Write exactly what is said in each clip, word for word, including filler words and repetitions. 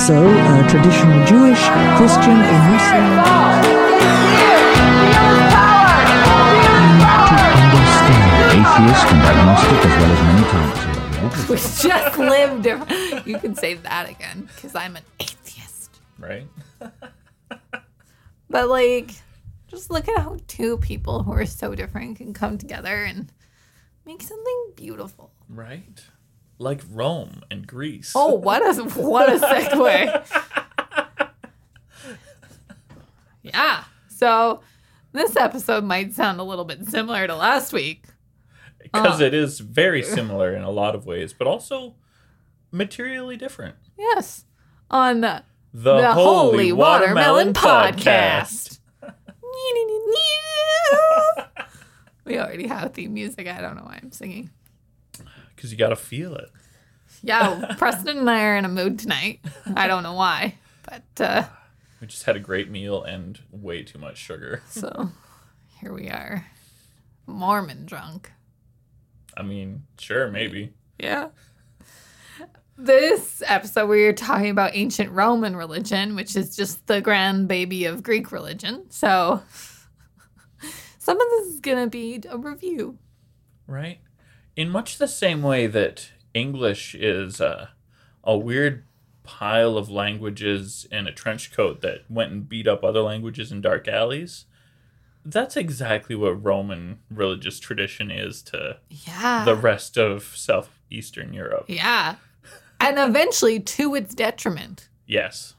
So, uh, traditional Jewish, Christian, and Muslim need to understand atheist and agnostic as well as many times. We just live different. You can say that again, because I'm an atheist. Right? But, like, just look at how two people who are so different can come together and make something beautiful. Right? Like Rome and Greece. Oh, what a what a segue. Yeah. So this episode might sound a little bit similar to last week. Because uh, it is very similar in a lot of ways, but also materially different. Yes. On the, the, the Holy Watermelon, Watermelon Podcast. Podcast. We already have theme music. I don't know why I'm singing. Because you got to feel it. Yeah, Preston and I are in a mood tonight. I don't know why, but... Uh, we just had a great meal and way too much sugar. So, here we are. Mormon drunk. I mean, sure, maybe. Yeah. This episode, we were talking about ancient Roman religion, which is just the grandbaby of Greek religion. So, some of this is going to be a review. Right. In much the same way that English is uh, a weird pile of languages in a trench coat that went and beat up other languages in dark alleys, that's exactly what Roman religious tradition is to yeah. the rest of Southeastern Europe. Yeah. And eventually to its detriment. Yes.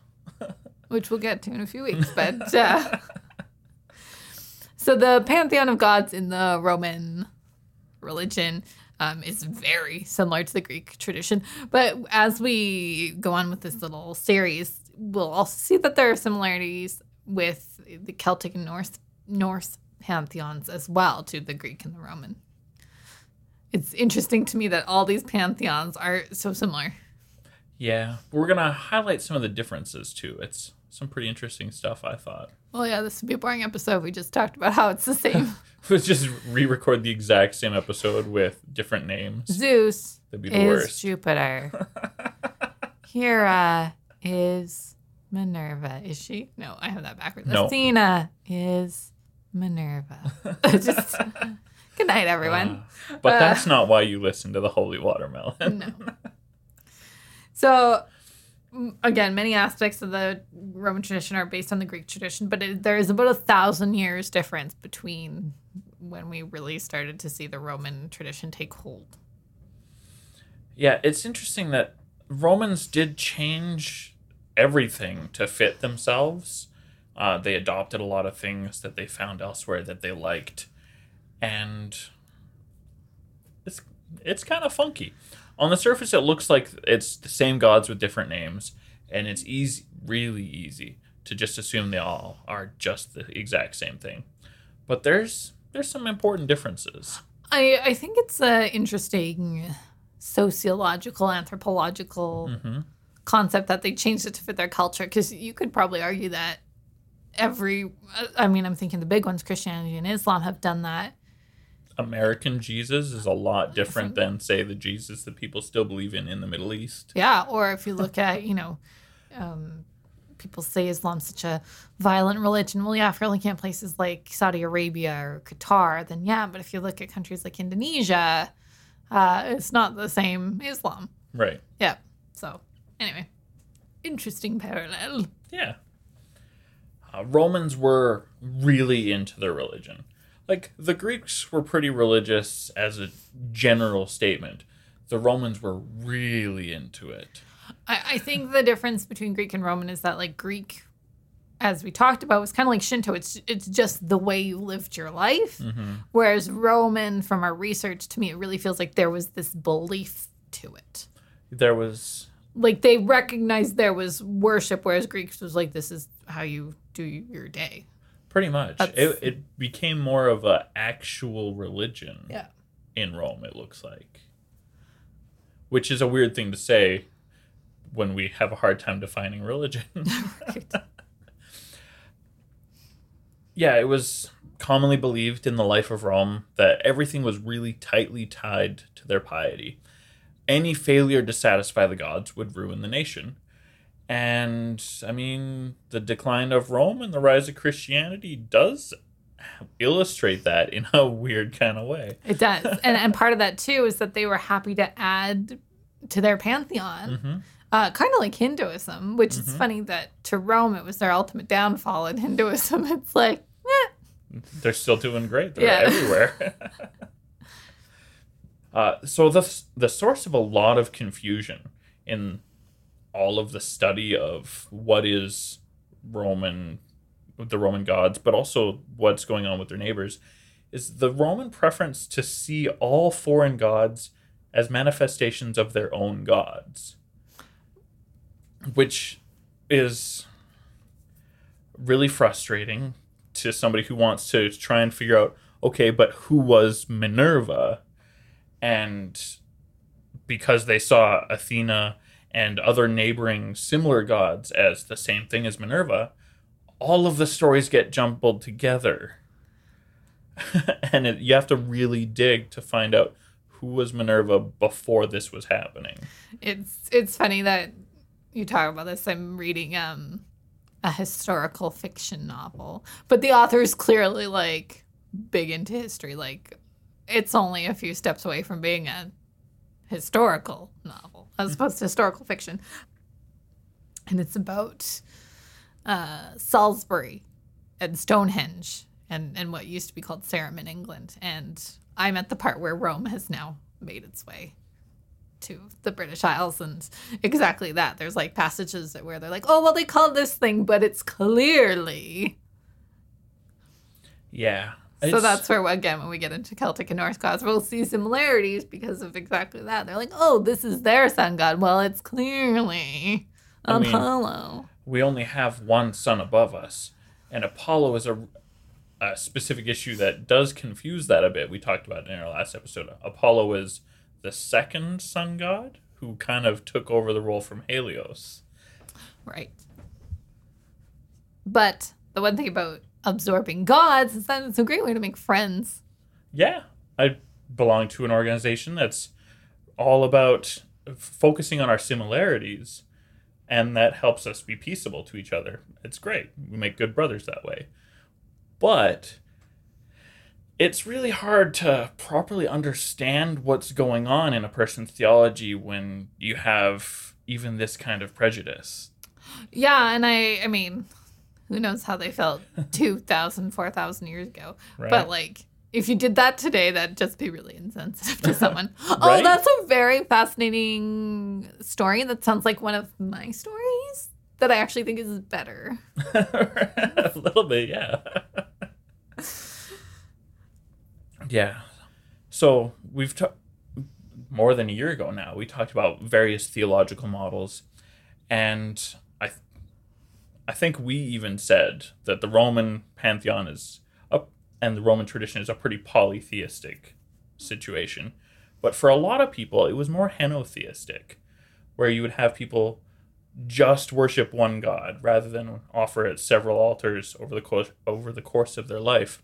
Which we'll get to in a few weeks. But uh, so the pantheon of gods in the Roman religion Um, is very similar to the Greek tradition. But as we go on with this little series, we'll also see that there are similarities with the Celtic and Norse, Norse pantheons as well to the Greek and the Roman. It's interesting to me that all these pantheons are so similar. Yeah. We're going to highlight some of the differences, too. It's some pretty interesting stuff, I thought. Well, yeah, this would be a boring episode. We just talked about how it's the same. Let's just re-record the exact same episode with different names. Zeus That'd be the is worst. Jupiter. Hera is Minerva. Is she? No, I have that backwards. No. Athena is Minerva. Just good night, everyone. Uh, but uh, that's not why you listen to the Holy Watermelon. No. So, again, many aspects of the Roman tradition are based on the Greek tradition, but it, there is about a thousand years difference between when we really started to see the Roman tradition take hold. Yeah, it's interesting that Romans did change everything to fit themselves. Uh, they adopted a lot of things that they found elsewhere that they liked, and it's it's kind of funky. On the surface, it looks like it's the same gods with different names, and it's easy, really easy to just assume they all are just the exact same thing. But there's there's some important differences. I, I think it's an interesting sociological, anthropological mm-hmm. concept that they changed it to fit their culture, because you could probably argue that every, I mean, I'm thinking the big ones, Christianity and Islam, have done that. American Jesus is a lot different than, say, the Jesus that people still believe in in the Middle East. Yeah, or if you look at, you know, um, people say Islam's such a violent religion. Well, yeah, if you're looking at places like Saudi Arabia or Qatar, then yeah. But if you look at countries like Indonesia, uh, it's not the same Islam. Right. Yeah. So, anyway, interesting parallel. Yeah. Uh, Romans were really into their religion. Like, the Greeks were pretty religious as a general statement. The Romans were really into it. I, I think the difference between Greek and Roman is that, like, Greek, as we talked about, was kind of like Shinto. It's it's just the way you lived your life. Mm-hmm. Whereas Roman, from our research, to me, it really feels like there was this belief to it. There was... Like, they recognized there was worship, whereas Greeks was like, this is how you do your day. Pretty much. It, it became more of an actual religion yeah. in Rome, it looks like. Which is a weird thing to say when we have a hard time defining religion. Right. Yeah, it was commonly believed in the life of Rome that everything was really tightly tied to their piety. Any failure to satisfy the gods would ruin the nation. And, I mean, the decline of Rome and the rise of Christianity does illustrate that in a weird kind of way. It does. and, and part of that, too, is that they were happy to add to their pantheon, mm-hmm. uh, kind of like Hinduism, which mm-hmm. is funny that to Rome it was their ultimate downfall. In Hinduism, it's like, eh. They're still doing great. They're yeah. everywhere. uh, so the, the source of a lot of confusion in all of the study of what is Roman, the Roman gods, but also what's going on with their neighbors, is the Roman preference to see all foreign gods as manifestations of their own gods, which is really frustrating to somebody who wants to try and figure out, okay, but who was Minerva? And because they saw Athena and other neighboring similar gods as the same thing as Minerva, all of the stories get jumbled together. and it, you have to really dig to find out who was Minerva before this was happening. It's it's funny that you talk about this. I'm reading um, a historical fiction novel, but the author's clearly, like, big into history. Like, it's only a few steps away from being a historical novel as opposed to historical fiction. And it's about uh, Salisbury and Stonehenge and, and what used to be called Sarum in England. And I'm at the part where Rome has now made its way to the British Isles, and exactly that. There's, like, passages where they're like, oh, well, they called this thing, but it's clearly. Yeah. So it's... that's where, again, when we get into Celtic and Norse gods, we'll see similarities because of exactly that. They're like, oh, this is their sun god. Well, it's clearly I Apollo. Mean, we only have one sun above us, and Apollo is a, a specific issue that does confuse that a bit. We talked about it in our last episode. Apollo is the second sun god who kind of took over the role from Helios. Right. But the one thing about absorbing gods is that it's a great way to make friends. Yeah. I belong to an organization that's all about focusing on our similarities, and that helps us be peaceable to each other. It's great. We make good brothers that way. But it's really hard to properly understand what's going on in a person's theology when you have even this kind of prejudice. Yeah, and I, I mean... who knows how they felt two thousand, four thousand years ago. Right. But, like, if you did that today, that'd just be really insensitive to someone. Right? Oh, that's a very fascinating story that sounds like one of my stories that I actually think is better. A little bit, yeah. Yeah. So we've ta- more than a year ago now, we talked about various theological models, and I th- I think we even said that the Roman pantheon is up, and the Roman tradition is a pretty polytheistic situation. But for a lot of people, it was more henotheistic, where you would have people just worship one god rather than offer at several altars over the course, over the course of their life.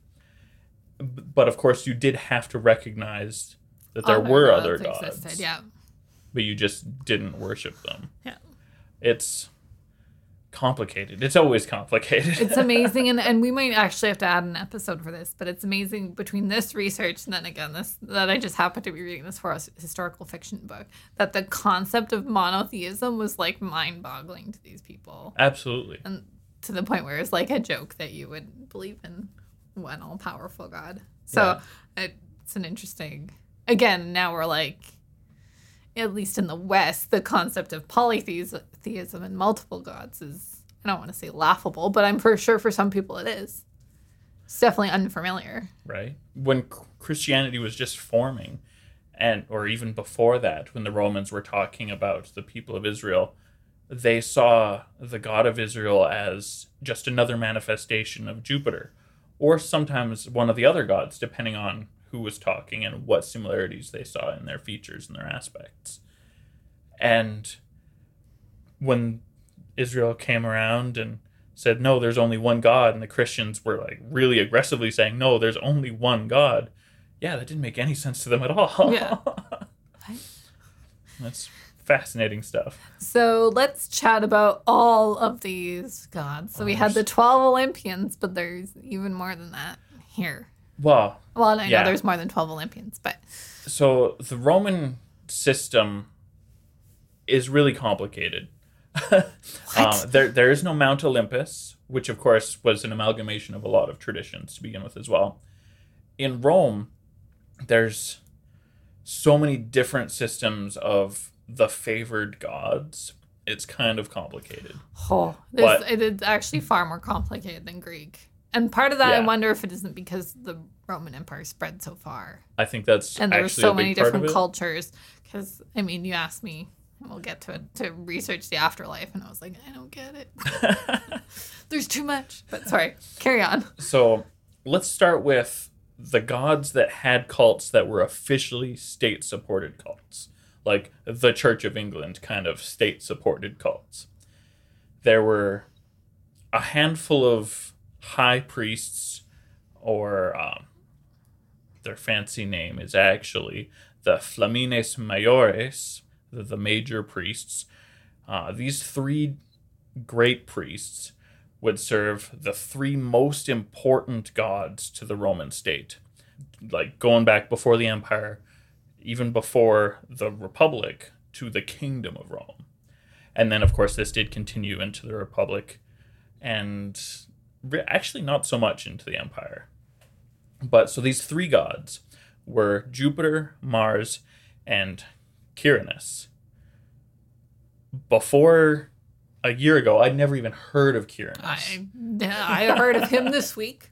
But of course, you did have to recognize that there other were gods other gods, existed, yeah. But you just didn't worship them. Yeah, it's complicated. It's always complicated. It's amazing, and, and we might actually have to add an episode for this, but it's amazing between this research and then again this that I just happened to be reading this for a historical fiction book, that the concept of monotheism was, like, mind-boggling to these people. Absolutely. And to the point where it's like a joke that you would believe in one all-powerful god. So yeah. It's an interesting, again, now we're like, at least in the West, the concept of polytheism and multiple gods is, I don't want to say laughable, but I'm for sure for some people it is. It's definitely unfamiliar. Right. When Christianity was just forming, and or even before that, when the Romans were talking about the people of Israel, they saw the God of Israel as just another manifestation of Jupiter, or sometimes one of the other gods, depending on who was talking and what similarities they saw in their features and their aspects. And when Israel came around and said, no, there's only one God, and the Christians were, like, really aggressively saying, no, there's only one God. Yeah, that didn't make any sense to them at all. Yeah. That's fascinating stuff. So let's chat about all of these gods. So oh, we had the twelve Olympians, but there's even more than that here. Well, well, I yeah. know there's more than twelve Olympians, but... So the Roman system is really complicated. um, there, there is no Mount Olympus, which, of course, was an amalgamation of a lot of traditions to begin with as well. In Rome, there's so many different systems of the favored gods. It's kind of complicated. Oh, but, it is actually far more complicated than Greek. And part of that, yeah. I wonder if it isn't because the Roman Empire spread so far. I think that's and there were so many different cultures. Because I mean, you asked me, and we'll get to it, to research the afterlife, and I was like, I don't get it. There's too much. But sorry, carry on. So let's start with the gods that had cults that were officially state-supported cults, like the Church of England kind of state-supported cults. There were a handful of high priests, or um, their fancy name is actually the Flamines Maiores, the, the major priests. Uh, these three great priests would serve the three most important gods to the Roman state. Like going back before the empire, even before the Republic, to the Kingdom of Rome. And then, of course, this did continue into the Republic and... Actually, not so much into the empire. But so these three gods were Jupiter, Mars, and Quirinus. Before a year ago, I'd never even heard of Quirinus. I, I heard of him this week.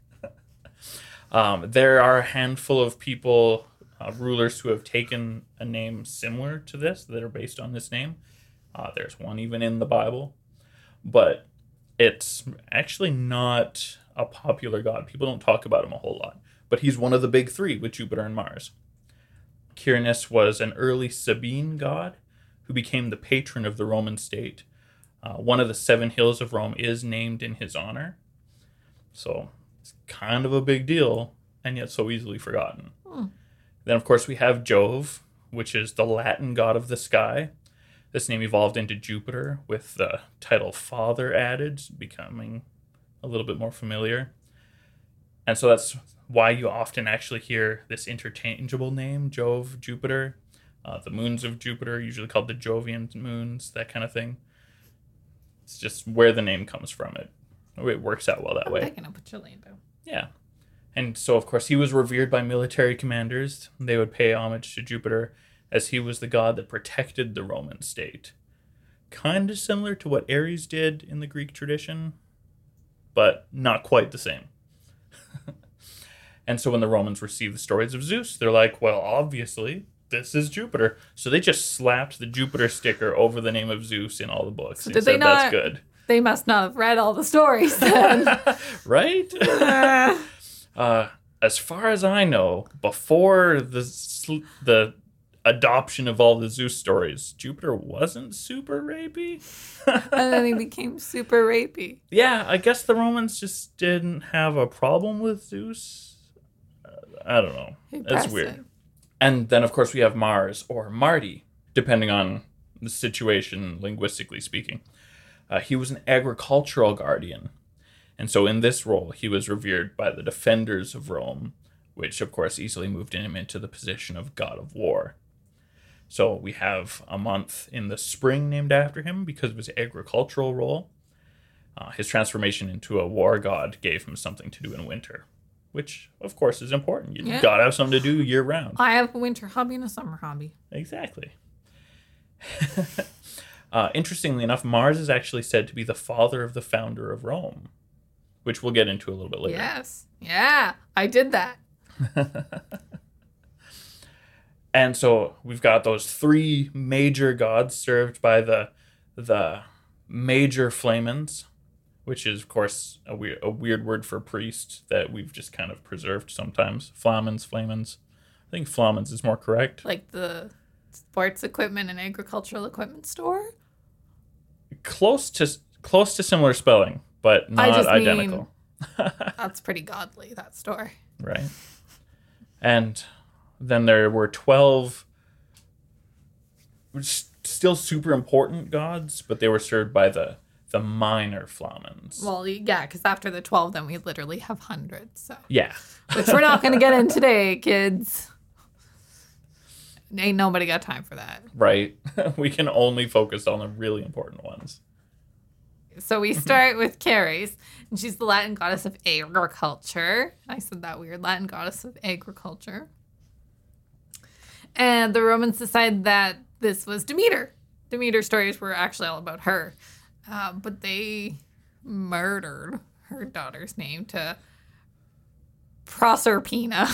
Um, there are a handful of people, uh, rulers who have taken a name similar to this, that are based on this name. Uh, there's one even in the Bible. But... it's actually not a popular god. People don't talk about him a whole lot. But he's one of the big three with Jupiter and Mars. Quirinus was an early Sabine god who became the patron of the Roman state. Uh, one of the seven hills of Rome is named in his honor. So it's kind of a big deal, and yet so easily forgotten. Hmm. Then, of course, we have Jove, which is the Latin god of the sky. This name evolved into Jupiter, with the title Father added, becoming a little bit more familiar. And so that's why you often actually hear this interchangeable name, Jove, Jupiter. Uh, the moons of Jupiter, usually called the Jovian moons, that kind of thing. It's just where the name comes from. It, it works out well that I'm way. Picking up a Chilean bow. Yeah. And so, of course, he was revered by military commanders. They would pay homage to Jupiter, as he was the god that protected the Roman state. Kind of similar to what Ares did in the Greek tradition, but not quite the same. And so when the Romans received the stories of Zeus, they're like, well, obviously, this is Jupiter. So they just slapped the Jupiter sticker over the name of Zeus in all the books. So did they not, that's good. They must not have read all the stories then. Right? uh, as far as I know, before the sl- the... adoption of all the Zeus stories, Jupiter wasn't super rapey. And then he became super rapey. Yeah, I guess the Romans just didn't have a problem with Zeus. Uh, I don't know. That's weird. And then, of course, we have Mars, or Marty, depending on the situation, linguistically speaking. Uh, he was an agricultural guardian. And so in this role, he was revered by the defenders of Rome, which, of course, easily moved him into the position of god of war. So we have a month in the spring named after him because of his agricultural role. Uh, his transformation into a war god gave him something to do in winter, which, of course, is important. You've yeah. got to have something to do year-round. I have a winter hobby and a summer hobby. Exactly. uh, interestingly enough, Mars is actually said to be the father of the founder of Rome, which we'll get into a little bit later. Yes. Yeah, I did that. And so we've got those three major gods served by the the major flamens, which is, of course, a weird a weird word for priest that we've just kind of preserved sometimes. Flamens, flamens. I think flamens is more correct. Like the sports equipment and agricultural equipment store? Close to close to similar spelling, but not I just identical. Mean, that's pretty godly, that store. Right. And then there were twelve still super important gods, but they were served by the the minor flamens. Well, yeah, because after the twelve, then we literally have hundreds. So. Yeah. Which we're not going to get in today, kids. Ain't nobody got time for that. Right. We can only focus on the really important ones. So we start with Ceres, and she's the Latin goddess of agriculture. I said that weird, Latin goddess of agriculture. And the Romans decided that this was Demeter. Demeter stories were actually all about her. Uh, but they murdered her daughter's name to Proserpina.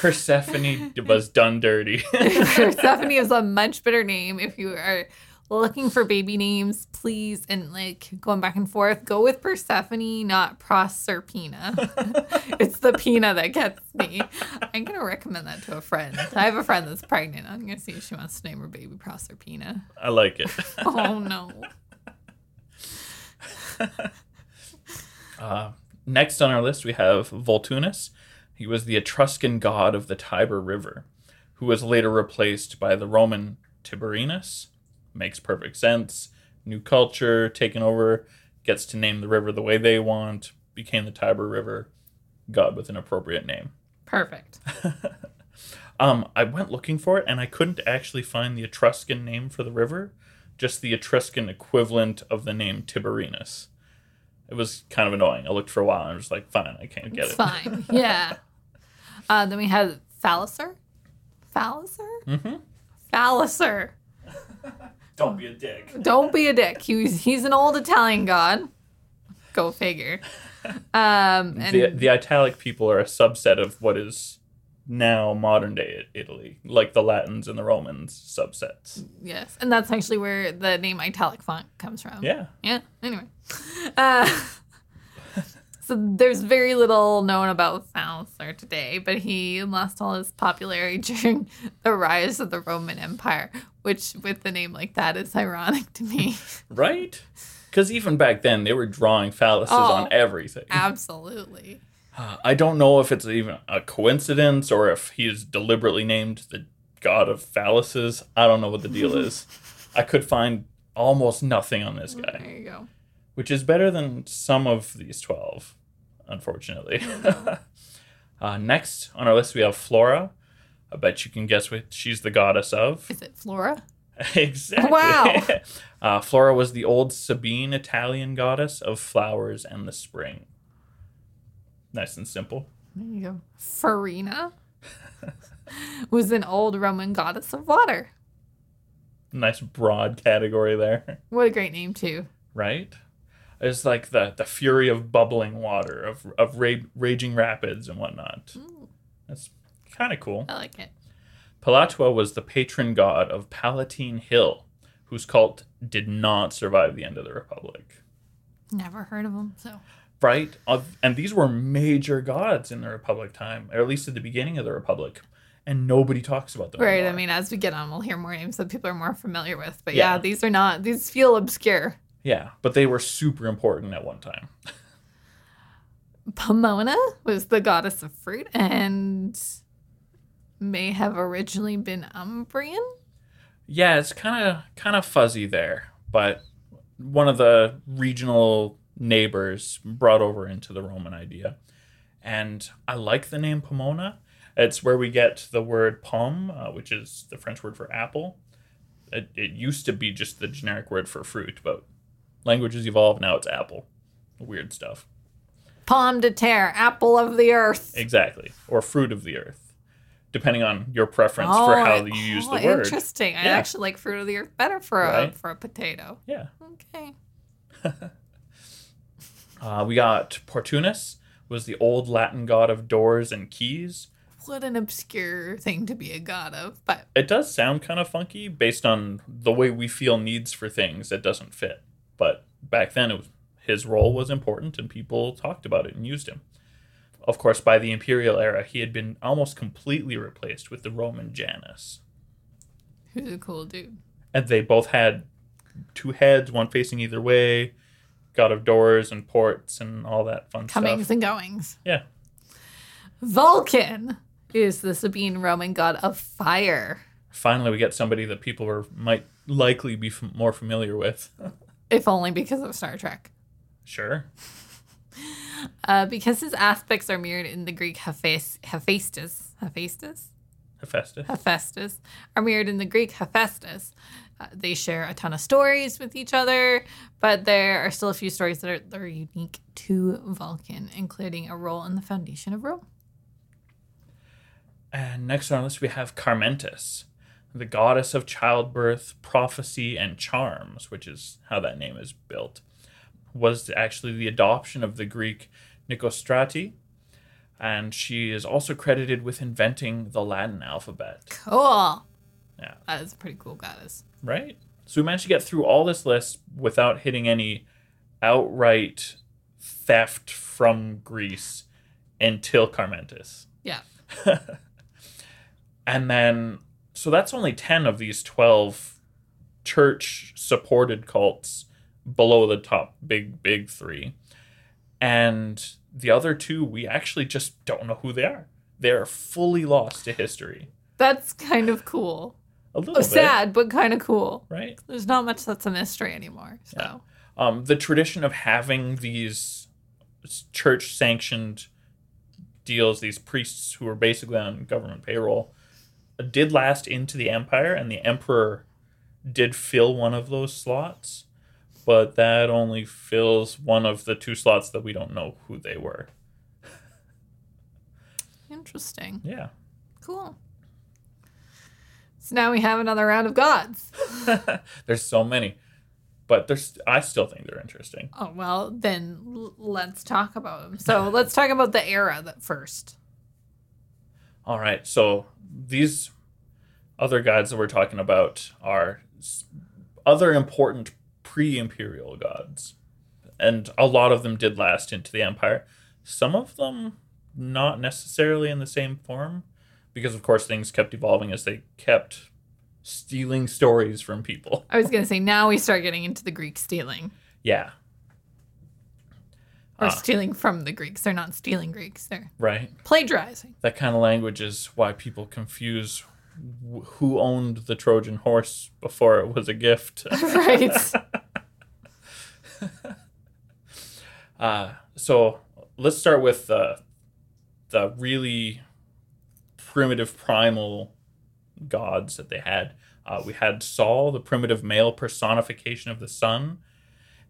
Persephone was done dirty. Persephone is a much better name. If you are looking for baby names, please, and like going back and forth, go with Persephone, not Proserpina. It's the Pina that gets me. I'm going to recommend that to a friend. I have a friend that's pregnant. I'm going to see if she wants to name her baby Proserpina. I like it. Oh, no. Uh, next on our list, we have Volturnus. He was the Etruscan god of the Tiber River, who was later replaced by the Roman Tiberinus. Makes perfect sense. New culture, taken over, gets to name the river the way they want, became the Tiber River, god with an appropriate name. Perfect. um, I went looking for it, and I couldn't actually find the Etruscan name for the river, just the Etruscan equivalent of the name Tiberinus. It was kind of annoying. I looked for a while, and I was like, fine, I can't get it's it. Fine, yeah. uh, then we have Falacer. Falacer? Mm-hmm. Falacer. Don't be a dick. Don't be a dick. He's he's an old Italian god. Go figure. Um, and the, the Italic people are a subset of what is now modern day Italy, like the Latins and the Romans subsets. Yes, and that's actually where the name Italic font comes from. Yeah. Yeah. Anyway, uh, so there's very little known about Falacer today, but he lost all his popularity during the rise of the Roman Empire. Which, with a name like that, it's ironic to me. Right? Because even back then, they were drawing phalluses oh, on everything. Absolutely. Uh, I don't know if it's even a coincidence or if he is deliberately named the god of phalluses. I don't know what the deal is. I could find almost nothing on this guy. There you go. Which is better than some of these twelve, unfortunately. Mm-hmm. uh, next on our list, we have Flora. I bet you can guess what she's the goddess of. Is it Flora? Exactly. Wow. Uh, Flora was the old Sabine Italian goddess of flowers and the spring. Nice and simple. There you go. Farina was an old Roman goddess of water. Nice broad category there. What a great name, too. Right? It's like the, the fury of bubbling water, of, of ra- raging rapids and whatnot. Mm. That's kind of cool. I like it. Palatua was the patron god of Palatine Hill, whose cult did not survive the end of the Republic. Never heard of him, so. Right? And these were major gods in the Republic time, or at least at the beginning of the Republic. And nobody talks about them. Right. Anymore. I mean, as we get on, we'll hear more names that people are more familiar with. But yeah. yeah, these are not, these feel obscure. Yeah, but they were super important at one time. Pomona was the goddess of fruit and may have originally been Umbrian. Yeah, it's kind of kind of fuzzy there, but one of the regional neighbors brought over into the Roman idea. And I like the name Pomona. It's where we get the word pomme, uh, which is the French word for apple. It, it used to be just the generic word for fruit, but languages evolve, now it's apple. Weird stuff. Pomme de terre, apple of the earth. Exactly, or fruit of the earth. Depending on your preference oh, for how you oh, use the word. Interesting. Yeah. I actually like fruit of the earth better for a right? for a potato. Yeah. Okay. uh, we got Portunus was the old Latin god of doors and keys. What an obscure thing to be a god of, but it does sound kind of funky based on the way we feel needs for things that doesn't fit. But back then, it was, his role was important, and people talked about it and used him. Of course, by the imperial era, he had been almost completely replaced with the Roman Janus. Who's a cool dude. And they both had two heads, one facing either way, god of doors and ports and all that fun Comings stuff. Comings and goings. Yeah. Vulcan is the Sabine Roman god of fire. finally we get somebody that people are might likely be f- more familiar with. If only because of Star Trek. Sure. Uh, because his aspects are mirrored in the Greek Hephaestus. Hephaestus? Hephaestus. Hephaestus. Hephaestus. Are mirrored in the Greek Hephaestus. Uh, they share a ton of stories with each other, but there are still a few stories that are, that are unique to Vulcan, including a role in the foundation of Rome. And next on our list, we have Carmentis, the goddess of childbirth, prophecy, and charms, which is how that name is built. Was actually the adoption of the Greek Nicostrati, and she is also credited with inventing the Latin alphabet. Cool. Yeah. That is a pretty cool goddess. Right? So we managed to get through all this list without hitting any outright theft from Greece until Carmentis. Yeah. And then, so that's only ten of these twelve church-supported cults below the top big, big three. And the other two, we actually just don't know who they are. They're fully lost to history. That's kind of cool. A little oh, bit. Sad, but kind of cool. Right? There's not much that's a mystery anymore. So, yeah. um, the tradition of having these church-sanctioned deals, these priests who were basically on government payroll, did last into the empire, and the emperor did fill one of those slots. But that only fills one of the two slots that we don't know who they were. Interesting. Yeah. Cool. So now we have another round of gods. There's so many. But there's, I still think they're interesting. Oh, well, then l- let's talk about them. So let's talk about the era that first. All right. So these other gods that we're talking about are other important pre-imperial gods, and a lot of them did last into the empire, some of them not necessarily in the same form, because of course things kept evolving as they kept stealing stories from people. I was gonna say, now we start getting into the Greek stealing. Yeah. Or uh, stealing from the Greeks. They're not stealing Greeks, they're right plagiarizing. That kind of language is why people confuse who owned the Trojan horse before it was a gift. Right. uh, so let's start with uh, the really primitive primal gods that they had. Uh, we had Sol, the primitive male personification of the sun,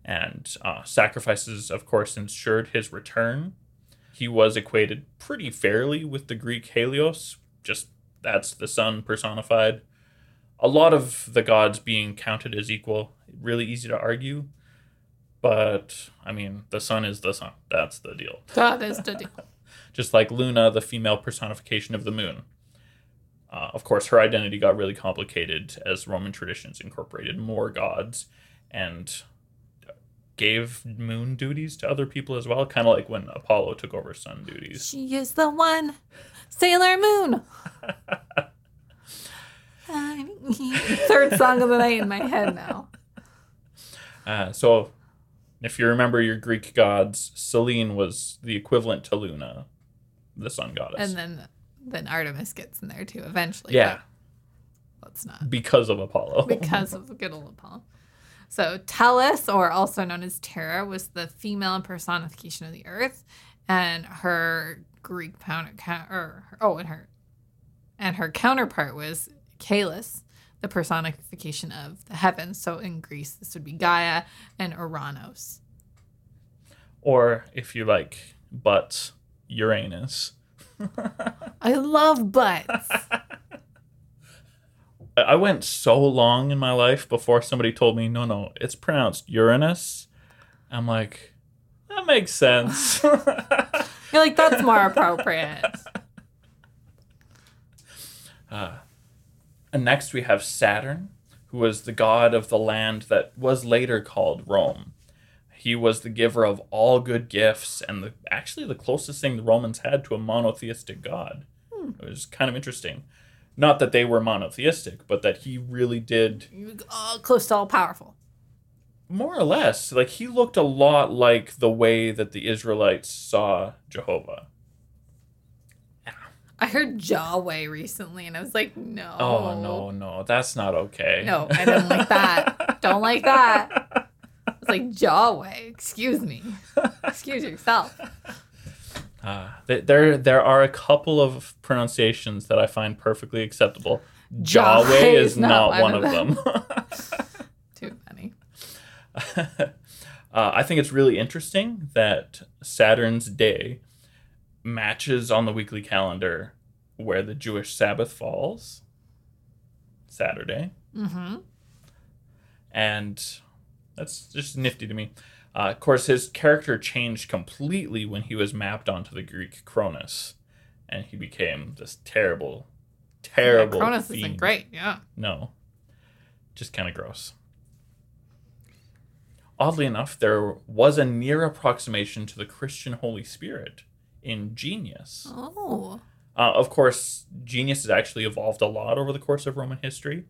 and uh, sacrifices, of course, ensured his return. He was equated pretty fairly with the Greek Helios, just that's the sun personified. A lot of the gods being counted as equal, really easy to argue. But, I mean, the sun is the sun. That's the deal. That is the deal. Just like Luna, the female personification of the moon. Uh, of course, her identity got really complicated as Roman traditions incorporated more gods and gave moon duties to other people as well. Kind of like when Apollo took over sun duties. She is the one. Sailor Moon. Third song of the night in my head now. Uh, so if you remember your Greek gods, Selene was the equivalent to Luna, the sun goddess. And then then Artemis gets in there too eventually. Yeah. Let's not. Because of Apollo. Because of good old Apollo. So Tellus, or also known as Terra, was the female personification of the earth, and her Greek counter, or oh, and her, and her counterpart was Calus, the personification of the heavens. So in Greece, this would be Gaia and Uranos, or if you like butts, Uranus. I love butts. I went so long in my life before somebody told me, no, no, it's pronounced Uranus. I'm like, that makes sense. You're like, that's more appropriate. Uh, and next we have Saturn, who was the god of the land that was later called Rome. He was the giver of all good gifts and the actually the closest thing the Romans had to a monotheistic god. Hmm. It was kind of interesting. Not that they were monotheistic, but that he really did... Uh, close to all-powerful. More or less. Like, he looked a lot like the way that the Israelites saw Jehovah. I heard Yahweh recently, and I was like, no. Oh, no, no. That's not okay. No, I don't like that. Don't like that. I was like, Yahweh, excuse me. Excuse yourself. Uh, there there are a couple of pronunciations that I find perfectly acceptable. Yahweh is, is not, not one of them. Too funny. uh, I think it's really interesting that Saturn's day matches on the weekly calendar where the Jewish Sabbath falls, Saturday. Mm-hmm. And that's just nifty to me. Uh, of course, his character changed completely when he was mapped onto the Greek Cronus, and he became this terrible, terrible yeah, Cronus fiend. Isn't great, yeah. No. Just kind of gross. Oddly enough, there was a near approximation to the Christian Holy Spirit in Genius. Oh. Uh, of course, Genius has actually evolved a lot over the course of Roman history,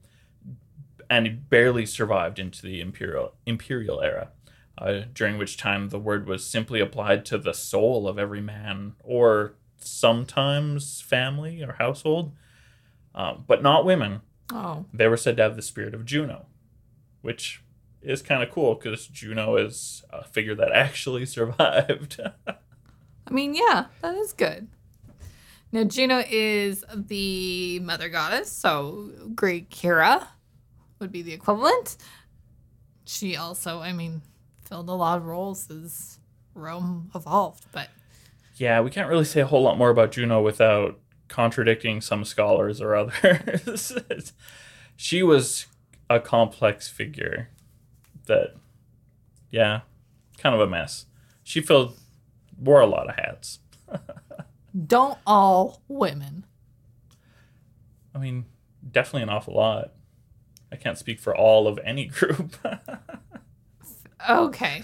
and it barely survived into the imperial imperial era. Uh, during which time the word was simply applied to the soul of every man, or sometimes family or household, uh, but not women. Oh. They were said to have the spirit of Juno, which is kind of cool because Juno is a figure that actually survived. I mean, yeah, that is good. Now, Juno is the mother goddess, so Greek Hera would be the equivalent. She also, I mean... filled a lot of roles as Rome evolved, but... yeah, we can't really say a whole lot more about Juno without contradicting some scholars or others. She was a complex figure that, yeah, kind of a mess. She filled, wore a lot of hats. Don't all women. I mean, definitely an awful lot. I can't speak for all of any group. Okay.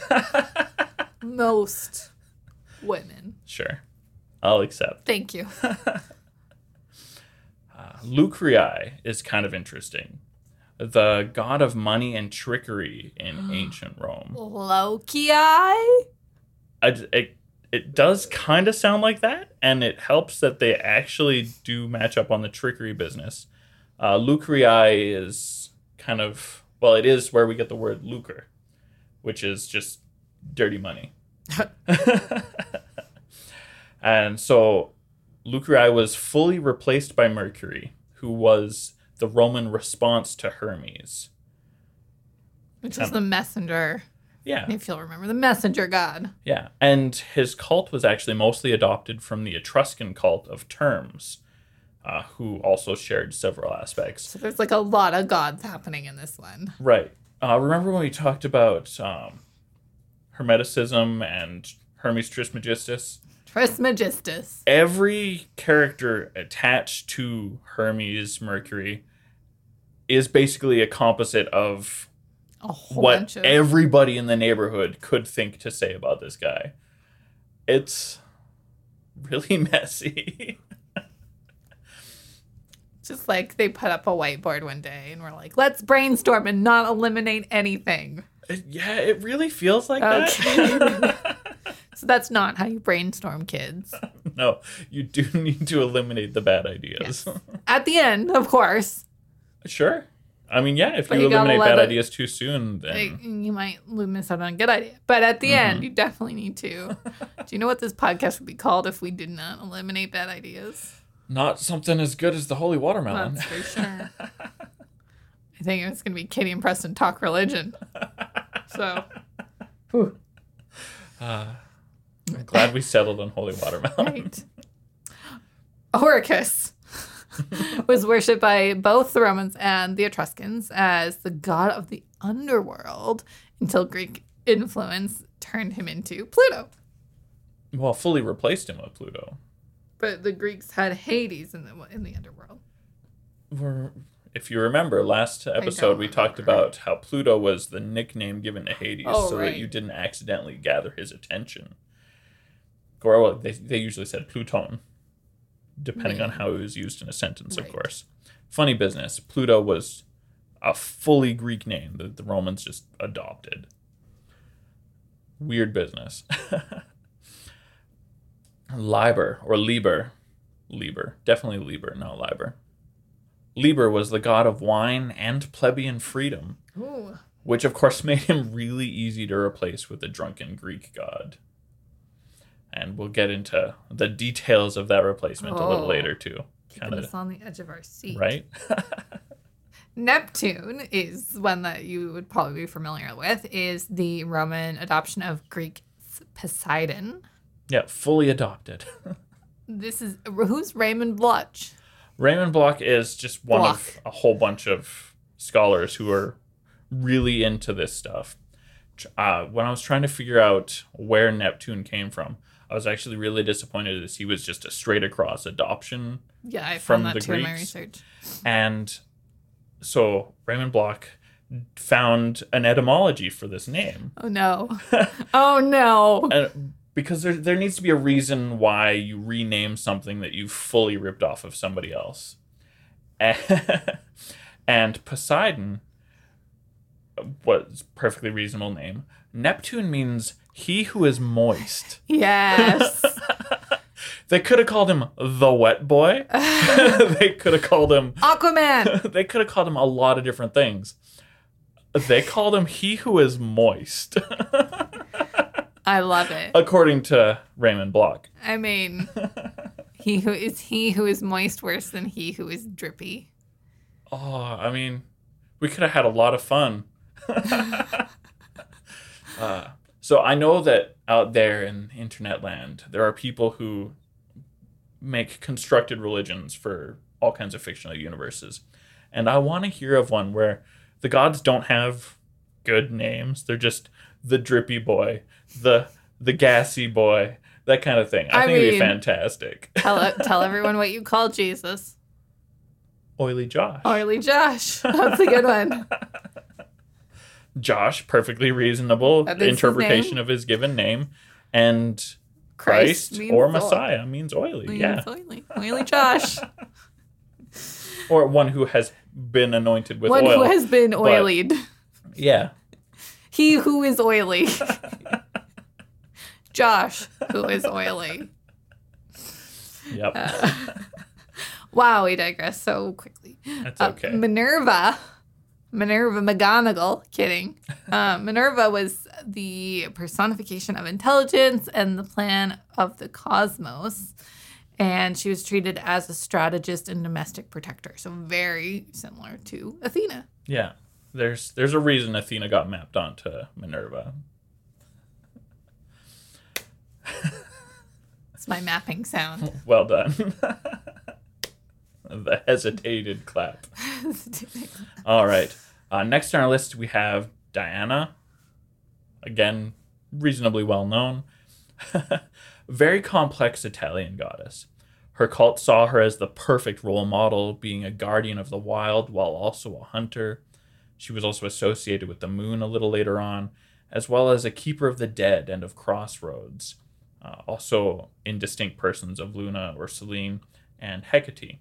Most women. Sure. I'll accept. Thank you. uh, Lucrii is kind of interesting. The god of money and trickery in ancient Rome. Lokii? It, it, it does kind of sound like that, and it helps that they actually do match up on the trickery business. Uh, Lucrii is kind of, well, it is where we get the word lucre, which is just dirty money. And so Lucrii was fully replaced by Mercury, who was the Roman response to Hermes. Which is um, the messenger. Yeah. If you'll remember, the messenger god. Yeah. And his cult was actually mostly adopted from the Etruscan cult of Terms, uh, who also shared several aspects. So there's like a lot of gods happening in this one. Right. Uh, remember when we talked about um, Hermeticism and Hermes Trismegistus? Trismegistus. Every character attached to Hermes Mercury is basically a composite of a whole what bunch of... everybody in the neighborhood could think to say about this guy. It's really messy. Just like they put up a whiteboard one day and we're like, let's brainstorm and not eliminate anything. Yeah, it really feels like okay. that. So that's not how you brainstorm, kids. No, you do need to eliminate the bad ideas. Yes. At the end, of course. Sure. I mean, yeah, if but you, you eliminate bad it, ideas too soon, then... Like, you might miss out on a good idea. But at the mm-hmm. end, you definitely need to. Do you know what this podcast would be called if we did not eliminate bad ideas? Not something as good as the Holy Watermelon. That's for sure. I think it's going to be Katie and Preston Talk Religion. So. Uh, I'm glad we settled on Holy Watermelon. Right. Oracus was worshipped by both the Romans and the Etruscans as the god of the underworld until Greek influence turned him into Pluto. Well, fully replaced him with Pluto. But the Greeks had Hades in the in the underworld. If you remember, last episode we talked about how Pluto was the nickname given to Hades oh, so right. that you didn't accidentally gather his attention. Or, well, they, they usually said Pluton, depending right. on how it was used in a sentence, right. of course. Funny business. Pluto was a fully Greek name that the Romans just adopted. Weird business. Liber, or Liber, Liber. Definitely Liber, not Liber. Liber was the god of wine and plebeian freedom, Ooh. Which of course made him really easy to replace with the drunken Greek god. And we'll get into the details of that replacement oh, a little later, too. Kind of on the edge of our seat. Right? Neptune is one that you would probably be familiar with, is the Roman adoption of Greek Poseidon. Yeah, fully adopted. This is, who's Raymond Bloch? Raymond Bloch is just one Bloch. of a whole bunch of scholars who are really into this stuff. Uh, when I was trying to figure out where Neptune came from, I was actually really disappointed as he was just a straight across adoption. Yeah, I found that too in my research. And so Raymond Bloch found an etymology for this name. Oh, no. oh, no. And because there, there needs to be a reason why you rename something that you fully ripped off of somebody else. And Poseidon was a perfectly reasonable name. Neptune means he who is moist. Yes. They could have called him the wet boy. They could have called him Aquaman. They could have called him a lot of different things. They called him he who is moist. I love it. According to Raymond Bloch. I mean, he who is he who is moist worse than he who is drippy. Oh, I mean, we could have had a lot of fun. uh, so I know that out there in internet land, there are people who make constructed religions for all kinds of fictional universes. And I want to hear of one where the gods don't have good names. They're just the drippy boy, the the gassy boy, that kind of thing. I, I think mean, it'd be fantastic. tell, tell everyone what you call Jesus. Oily Josh. Oily Josh. That's a good one. Josh, perfectly reasonable interpretation his of his given name. And Christ, Christ or Messiah oil. means oily. Means yeah. Oily. Oily Josh. Or one who has been anointed with one oil. One who has been oilied. But, yeah. He who is oily. Josh, who is oily. Yep. Uh, wow, we digress so quickly. That's okay. Uh, Minerva. Minerva McGonagall, kidding. Uh, Minerva was the personification of intelligence and the plan of the cosmos. And she was treated as a strategist and domestic protector. So very similar to Athena. Yeah. There's there's a reason Athena got mapped onto Minerva. It's my mapping sound. Well done. The hesitated clap. All right. Uh, next on our list, we have Diana. Again, reasonably well known. Very complex Italian goddess. Her cult saw her as the perfect role model, being a guardian of the wild while also a hunter. She was also associated with the moon a little later on, as well as a keeper of the dead and of crossroads. Uh, also indistinct persons of Luna or Selene and Hecate.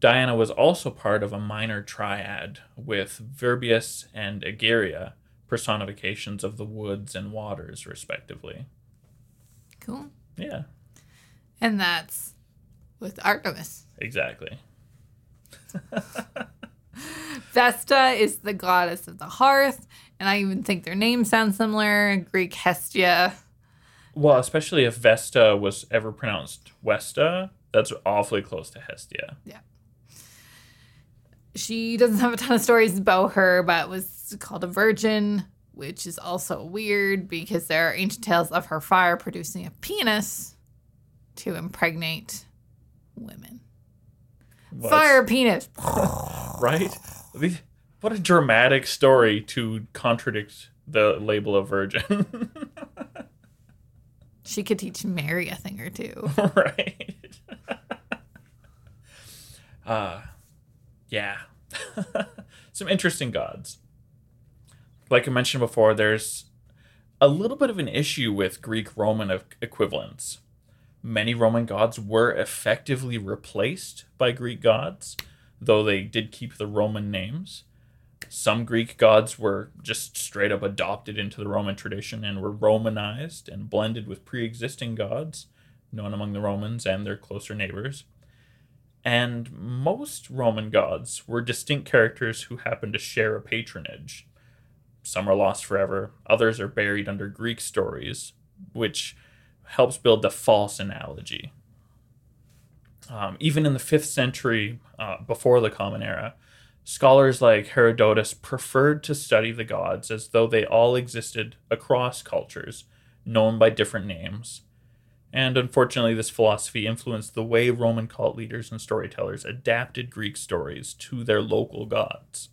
Diana was also part of a minor triad with Virbius and Egeria, personifications of the woods and waters, respectively. Cool. Yeah. And that's with Artemis. Exactly. Vesta is the goddess of the hearth, and I even think their names sound similar, Greek Hestia. Well, especially if Vesta was ever pronounced Westa, that's awfully close to Hestia. Yeah. She doesn't have a ton of stories about her, but was called a virgin, which is also weird because there are ancient tales of her fire producing a penis to impregnate women. What? Fire penis. Right? What a dramatic story to contradict the label of virgin. She could teach Mary a thing or two. Right. uh Yeah. Some interesting gods. Like I mentioned before, there's a little bit of an issue with Greek-Roman equivalents. Many Roman gods were effectively replaced by Greek gods, though they did keep the Roman names. Some Greek gods were just straight up adopted into the Roman tradition and were Romanized and blended with pre-existing gods, known among the Romans and their closer neighbors. and most Roman gods were distinct characters who happened to share a patronage. Some are lost forever, others are buried under Greek stories, which helps build the false analogy. Um, even in the fifth century, uh, before the Common Era, scholars like Herodotus preferred to study the gods as though they all existed across cultures, known by different names. And unfortunately, this philosophy influenced the way Roman cult leaders and storytellers adapted Greek stories to their local gods.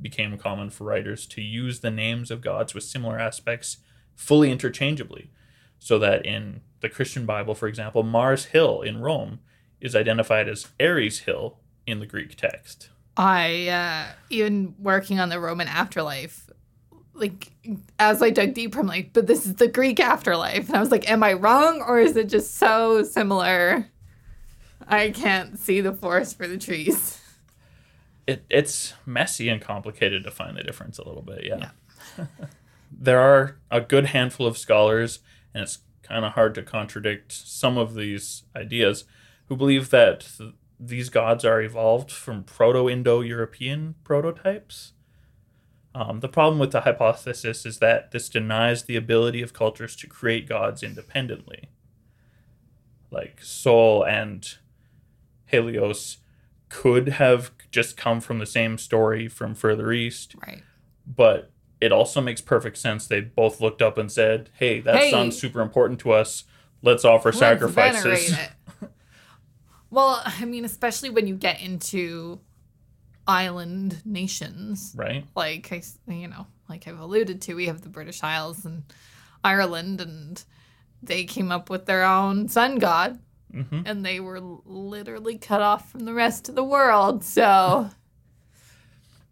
It became common for writers to use the names of gods with similar aspects fully interchangeably, so that in the Christian Bible, for example, Mars Hill in Rome is identified as Ares Hill in the Greek text. I, uh, even working on the Roman afterlife, like, as I dug deeper, I'm like, but this is the Greek afterlife. And I was like, am I wrong, or is it just so similar? I can't see the forest for the trees. It It's messy and complicated to find the difference a little bit, yeah. yeah. There are a good handful of scholars, and it's kind of hard to contradict some of these ideas, who believe that th- these gods are evolved from Proto-Indo-European prototypes. Um, the problem with the hypothesis is that this denies the ability of cultures to create gods independently. Like Sol and Helios could have just come from the same story from further east. Right. But it also makes perfect sense. They both looked up and said, hey, that hey, sounds super important to us. Let's offer let's sacrifices. Well, I mean, especially when you get into island nations. Right. Like, I, you know, like I've alluded to, we have the British Isles and Ireland, and they came up with their own sun god, mm-hmm. and they were literally cut off from the rest of the world, so.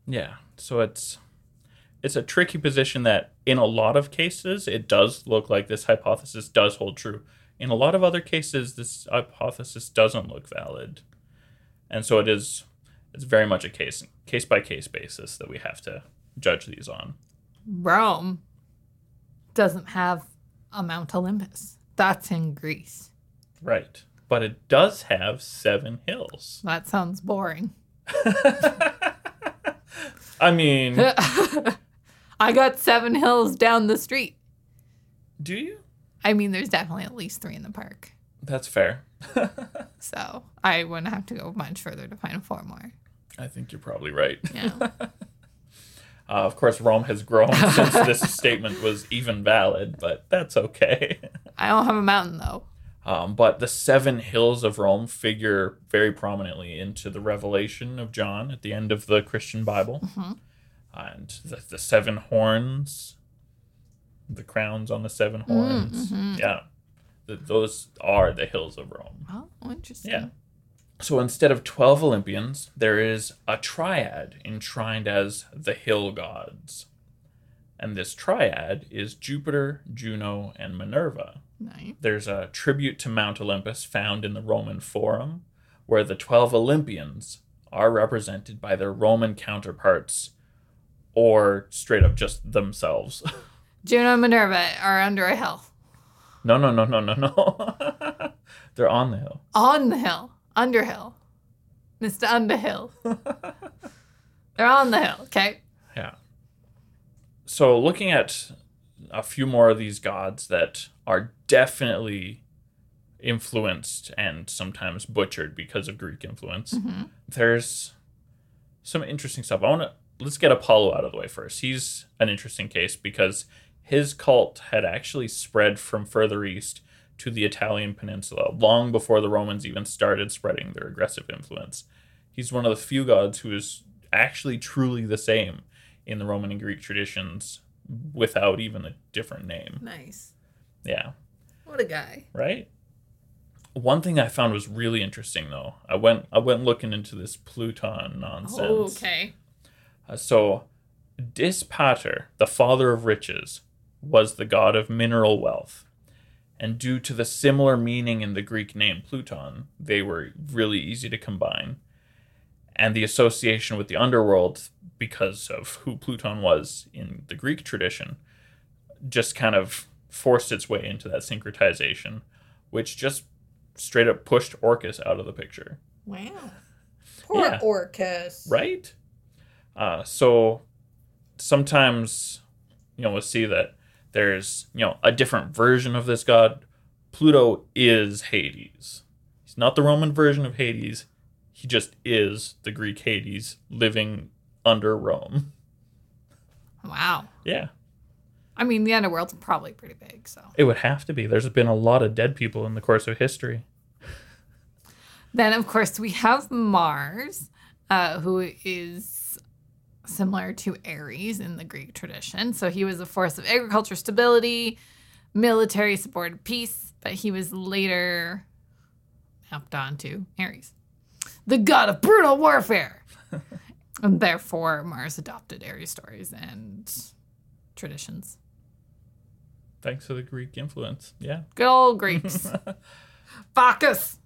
Yeah, so it's it's a tricky position that in a lot of cases, it does look like this hypothesis does hold true. In a lot of other cases, this hypothesis doesn't look valid. And so it is, it's very much a case, case-by-case basis that we have to judge these on. Rome doesn't have a Mount Olympus. That's in Greece. Right. But it does have seven hills. That sounds boring. I mean... I got seven hills down the street. Do you? I mean, there's definitely at least three in the park. That's fair. So I wouldn't have to go much further to find four more. I think you're probably right. Yeah. uh, of course, Rome has grown since this statement was even valid, but that's okay. I don't have a mountain, though. Um, but the seven hills of Rome figure very prominently into the revelation of John at the end of the Christian Bible. Mm-hmm. And the, the seven horns... the crowns on the seven horns. Mm-hmm. Yeah. The, those are the hills of Rome. Oh, interesting. Yeah. So instead of twelve Olympians, there is a triad enshrined as the hill gods. And this triad is Jupiter, Juno, and Minerva. Nice. There's a tribute to Mount Olympus found in the Roman Forum, where the twelve Olympians are represented by their Roman counterparts, or straight up just themselves. Juno and Minerva are under a hill. No, no, no, no, no, no. They're on the hill. On the hill. Underhill. Mister Underhill. They're on the hill, okay? Yeah. So looking at a few more of these gods that are definitely influenced and sometimes butchered because of Greek influence, mm-hmm. there's some interesting stuff. I want to... Let's get Apollo out of the way first. He's an interesting case because his cult had actually spread from further east to the Italian peninsula long before the Romans even started spreading their aggressive influence. He's one of the few gods who is actually truly the same in the Roman and Greek traditions without even a different name. Nice. Yeah. What a guy. Right? One thing I found was really interesting, though. I went I went looking into this Pluton nonsense. Oh, okay. Uh, so, Dispater, the father of riches, was the god of mineral wealth. And due to the similar meaning in the Greek name Pluton, they were really easy to combine. And the association with the underworld, because of who Pluton was in the Greek tradition, just kind of forced its way into that syncretization, which just straight up pushed Orcus out of the picture. Wow. Poor yeah. Orcus. Right? Uh, so sometimes, you know, we'll see that there's, you know, a different version of this god. Pluto is Hades. He's not the Roman version of Hades. He just is the Greek Hades living under Rome. Wow. Yeah. I mean, the underworld's probably pretty big, so. It would have to be. There's been a lot of dead people in the course of history. Then, of course, we have Mars, uh, who is similar to Ares in the Greek tradition. So he was a force of agriculture, stability, military support, peace, but he was later mapped on to Ares, the god of brutal warfare. And therefore, Mars adopted Ares stories and traditions. Thanks to the Greek influence, yeah. Good old Greeks. Bacchus.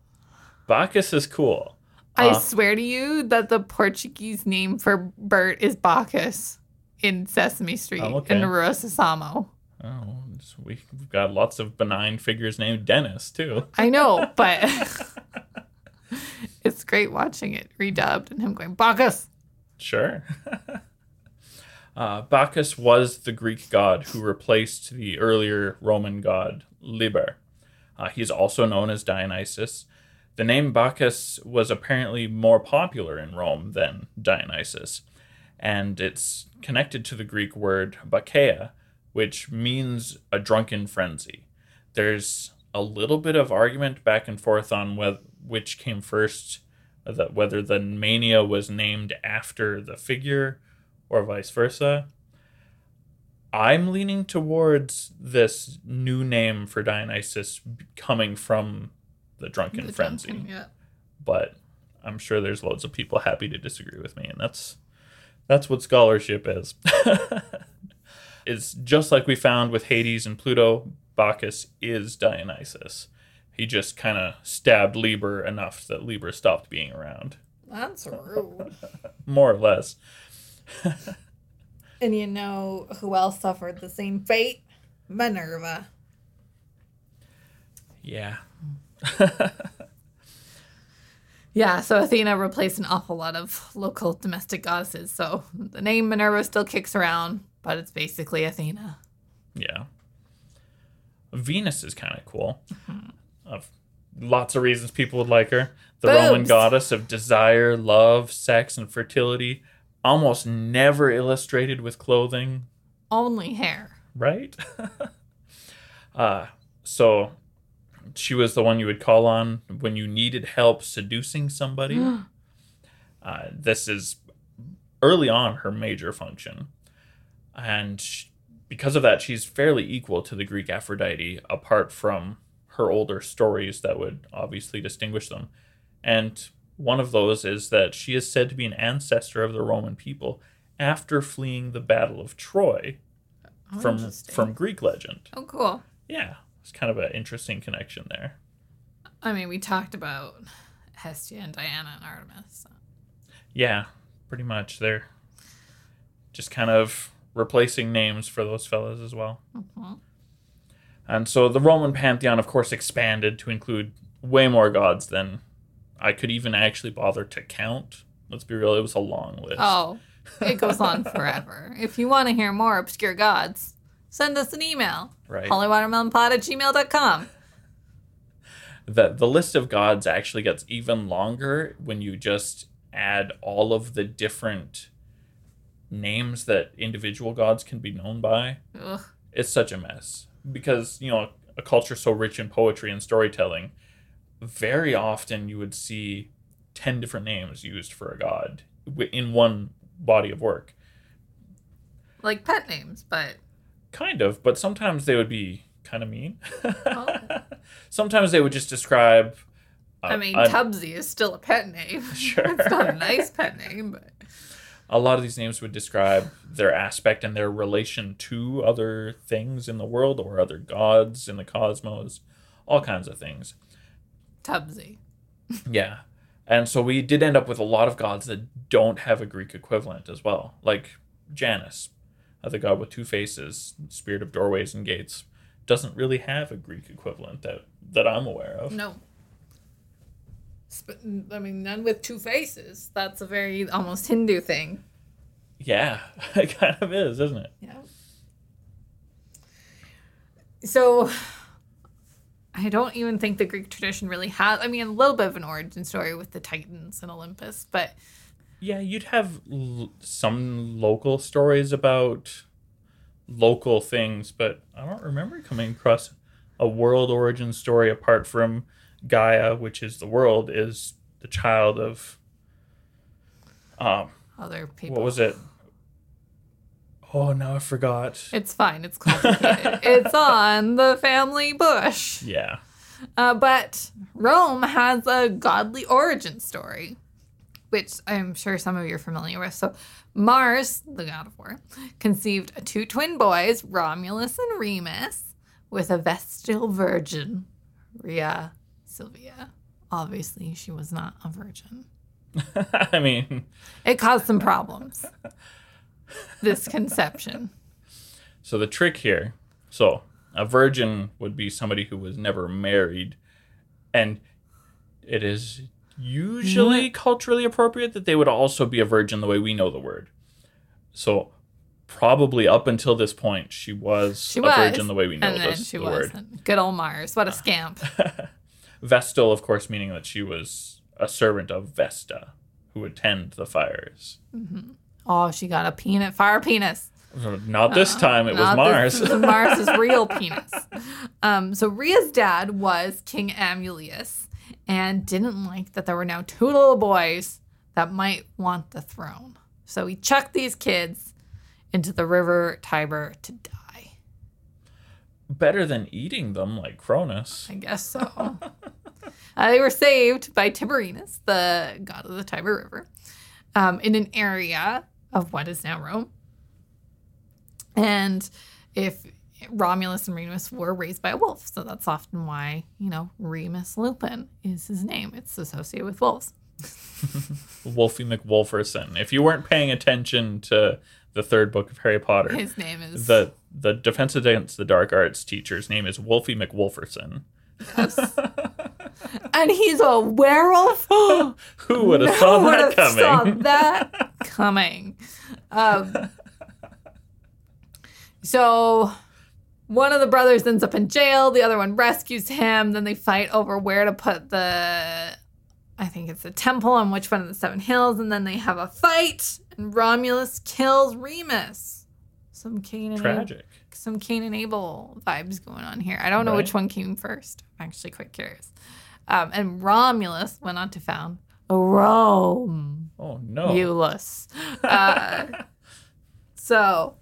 Bacchus is cool. I uh, swear to you that the Portuguese name for Bert is Bacchus in Sesame Street oh, okay. and Rossamo. Oh, we've got lots of benign figures named Dennis, too. I know, but it's great watching it redubbed and him going, Bacchus! Sure. uh, Bacchus was the Greek god who replaced the earlier Roman god Liber. Uh, he's also known as Dionysus. The name Bacchus was apparently more popular in Rome than Dionysus, and it's connected to the Greek word bacchaea, which means a drunken frenzy. There's a little bit of argument back and forth on whether, which came first, that whether the mania was named after the figure or vice versa. I'm leaning towards this new name for Dionysus coming from the drunken the frenzy. Drunken, yeah. But I'm sure there's loads of people happy to disagree with me, and that's that's what scholarship is. It's just like we found with Hades and Pluto, Bacchus is Dionysus. He just kind of stabbed Liber enough that Liber stopped being around. That's rude. More or less. And you know who else suffered the same fate? Minerva. Yeah. Yeah, so Athena replaced an awful lot of local domestic goddesses. So the name Minerva still kicks around, but it's basically Athena. Yeah. Venus is kind of cool. Mm-hmm. Uh, lots of reasons people would like her. The Boobs. Roman goddess of desire, love, sex, and fertility. Almost never illustrated with clothing. Only hair. Right? uh, so... She was the one you would call on when you needed help seducing somebody. uh, this is early on her major function. And she, because of that, she's fairly equal to the Greek Aphrodite, apart from her older stories that would obviously distinguish them. And one of those is that she is said to be an ancestor of the Roman people after fleeing the Battle of Troy oh, from from Greek legend. Oh, cool. Yeah. It's kind of an interesting connection there. I mean, we talked about Hestia and Diana and Artemis. So. Yeah, pretty much. They're just kind of replacing names for those fellas as well. Mm-hmm. And so the Roman pantheon, of course, expanded to include way more gods than I could even actually bother to count. Let's be real, it was a long list. Oh, it goes on forever. If you want to hear more obscure gods, send us an email. Right. holy watermelon pod at gmail dot com. The, the list of gods actually gets even longer when you just add all of the different names that individual gods can be known by. Ugh. It's such a mess. Because, you know, a culture so rich in poetry and storytelling, very often you would see ten different names used for a god in one body of work. Like pet names, but... Kind of, but sometimes they would be kind of mean. Oh. Sometimes they would just describe... Uh, I mean, Tubbsy an... is still a pet name. Sure. It's not a nice pet name, but... A lot of these names would describe their aspect and their relation to other things in the world or other gods in the cosmos. All kinds of things. Tubbsy. Yeah. And so we did end up with a lot of gods that don't have a Greek equivalent as well. Like Janus. The god with two faces, spirit of doorways and gates, doesn't really have a Greek equivalent that, that I'm aware of. No. Sp- I mean, none with two faces. That's a very almost Hindu thing. Yeah, it kind of is, isn't it? Yeah. So, I don't even think the Greek tradition really has... I mean, a little bit of an origin story with the Titans and Olympus, but... Yeah, you'd have l- some local stories about local things, but I don't remember coming across a world origin story apart from Gaia, which is the world, is the child of... um other people. What was it? Oh, now I forgot. It's fine. It's complicated. It's on the family bush. Yeah. Uh, but Rome has a godly origin story, which I'm sure some of you are familiar with. So Mars, the god of war, conceived two twin boys, Romulus and Remus, with a Vestal virgin, Rhea Silvia. Obviously, she was not a virgin. I mean... It caused some problems. This conception. So the trick here, so a virgin would be somebody who was never married, and it is usually culturally appropriate that they would also be a virgin the way we know the word. So probably up until this point, she was, she was. a virgin the way we know and this, then she the wasn't. word. Good old Mars. What a scamp. Vestal, of course, meaning that she was a servant of Vesta who would tend the fires. Mm-hmm. Oh, she got a peanut fire penis. Not this uh, time. It was Mars. This, Mars's real penis. Um, so Rhea's dad was King Amulius and didn't like that there were now two little boys that might want the throne. So he chucked these kids into the river Tiber to die. Better than eating them like Cronus. I guess so. Uh, they were saved by Tiberinus, the god of the Tiber River, um, in an area of what is now Rome. And if Romulus and Remus were raised by a wolf, so that's often why, you know, Remus Lupin is his name. It's associated with wolves. Wolfie McWolferson. If you weren't paying attention to the third book of Harry Potter, his name is... The, the Defense Against the Dark Arts teacher's name is Wolfie McWolferson. Yes. And he's a werewolf. Who would have no saw that coming? Saw that coming. Um, so one of the brothers ends up in jail. The other one rescues him. Then they fight over where to put the, I think it's the temple on which one of the seven hills. And then they have a fight. And Romulus kills Remus. Some Cain and Tragic. Abel, some Cain and Abel vibes going on here. I don't know right. which one came first. I'm actually quite curious. Um, and Romulus went on to found Rome. Oh, no. Eulus. Uh, so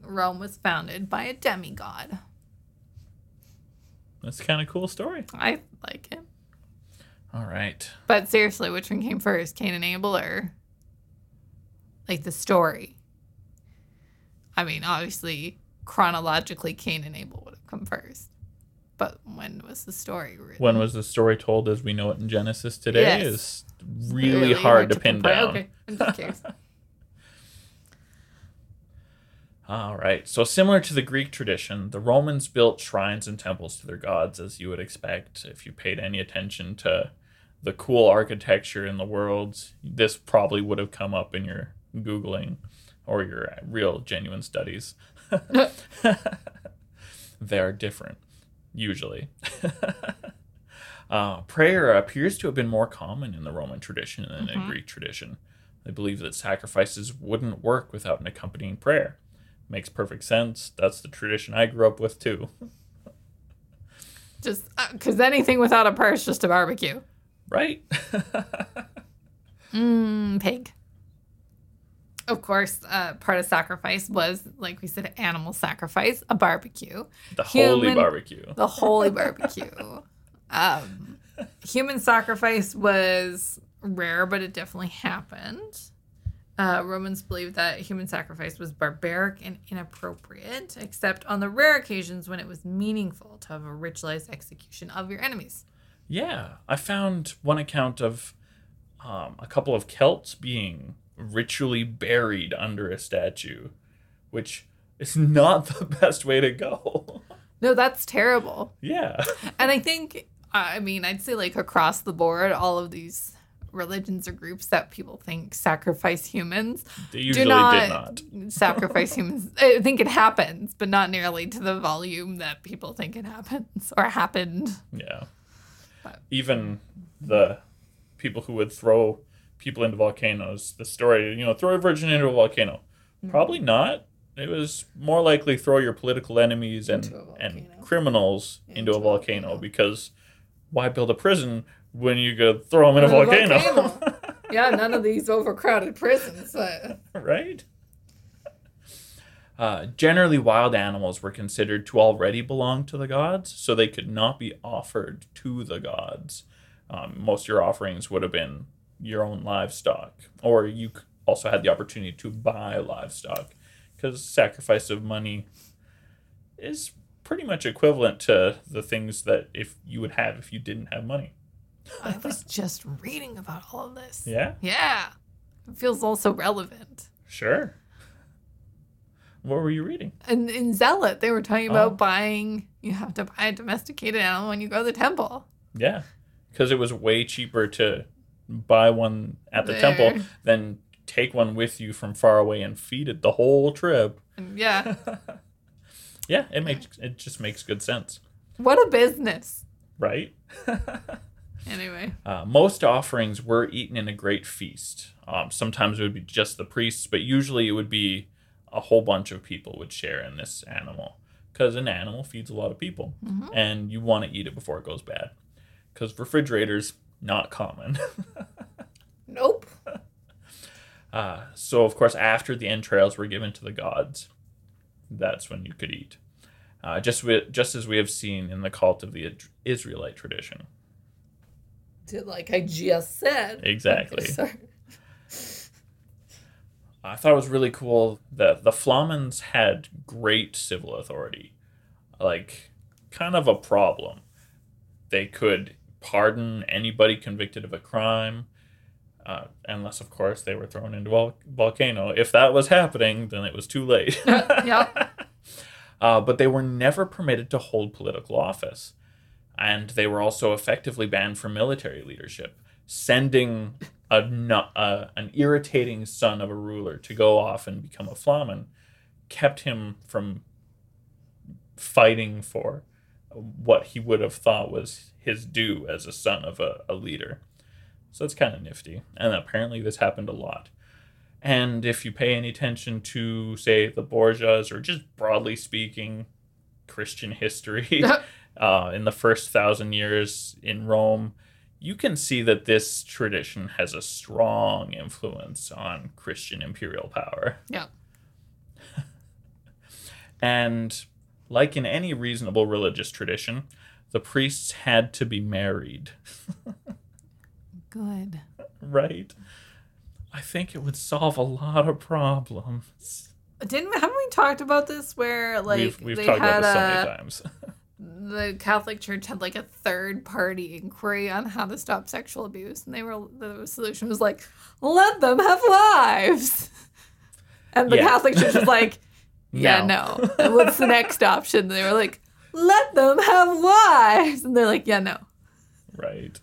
Rome was founded by a demigod. That's kind of a cool story. I like it. All right. But seriously, which one came first? Cain and Abel or like the story? I mean, obviously, chronologically, Cain and Abel would have come first. But when was the story written? When was the story told as we know it in Genesis today yes. is really, really hard, hard to, to pin down. Okay, I'm just curious. All right. So similar to the Greek tradition, the Romans built shrines and temples to their gods, as you would expect. If you paid any attention to the cool architecture in the world, this probably would have come up in your Googling or your real genuine studies. They're different. Usually. uh, prayer appears to have been more common in the Roman tradition than mm-hmm. in Greek tradition. They believed that sacrifices wouldn't work without an accompanying prayer. Makes perfect sense. That's the tradition I grew up with, too. Just because uh, anything without a prayer is just a barbecue. Right. Mmm, pig. Of course, uh, part of sacrifice was, like we said, animal sacrifice, a barbecue. The human, holy barbecue. The holy barbecue. Um, human sacrifice was rare, but it definitely happened. Uh, Romans believed that human sacrifice was barbaric and inappropriate, except on the rare occasions when it was meaningful to have a ritualized execution of your enemies. Yeah. I found one account of um, a couple of Celts being... ritually buried under a statue, which is not the best way to go. No, that's terrible. Yeah. And I think I mean, I'd say like across the board, all of these religions or groups that people think sacrifice humans they usually do not, did not. sacrifice humans. I think it happens, but not nearly to the volume that people think it happens or happened. Yeah. But. Even the people who would throw people into volcanoes, the story, you know, throw a virgin into a volcano. Mm. Probably not. It was more likely throw your political enemies and, and criminals into, into a volcano, volcano because why build a prison when you go throw them in a volcano? volcano. Yeah, none of these overcrowded prisons. But. Right? Uh, generally, wild animals were considered to already belong to the gods, so they could not be offered to the gods. Um, most of your offerings would have been your own livestock, or you also had the opportunity to buy livestock. Because sacrifice of money is pretty much equivalent to the things that if you would have if you didn't have money. I was just reading about all of this. Yeah? Yeah. It feels also relevant. Sure. What were you reading? And in Zealot, they were talking about oh. buying, you have to buy a domesticated animal when you go to the temple. Yeah. Because it was way cheaper to buy one at the there. temple than take one with you from far away and feed it the whole trip. Yeah. Yeah, it makes it just makes good sense. What a business. Right? Anyway. Uh, most offerings were eaten in a great feast. Um, sometimes it would be just the priests, but usually it would be a whole bunch of people would share in this animal. Because an animal feeds a lot of people. Mm-hmm. And you want to eat it before it goes bad. Because refrigerators, not common. Nope. Uh, so, of course, after the entrails were given to the gods, that's when you could eat. Uh, just with, just as we have seen in the cult of the Israelite tradition. Like I just said. Exactly. Okay, I thought it was really cool that the Flamens had great civil authority. Like, kind of a problem. They could pardon anybody convicted of a crime. Uh, unless, of course, they were thrown into a vol- volcano. If that was happening, then it was too late. Yeah. Uh, but they were never permitted to hold political office. And they were also effectively banned from military leadership, sending a, uh, an irritating son of a ruler to go off and become a Flamen kept him from fighting for what he would have thought was his due as a son of a, a leader. So it's kind of nifty. And apparently this happened a lot. And if you pay any attention to, say, the Borgias, or just broadly speaking, Christian history, uh, in the first thousand years in Rome, you can see that this tradition has a strong influence on Christian imperial power. Yeah. And like in any reasonable religious tradition, the priests had to be married. Good. Right. I think it would solve a lot of problems. Didn't haven't we talked about this where like we've, we've they talked had about this so many times. The Catholic Church had like a third party inquiry on how to stop sexual abuse, and they were the solution was like let them have lives. And the yeah. Catholic Church was like, yeah, no. no. And what's the next option? And they were like, let them have wives, and they're like, yeah, no. Right.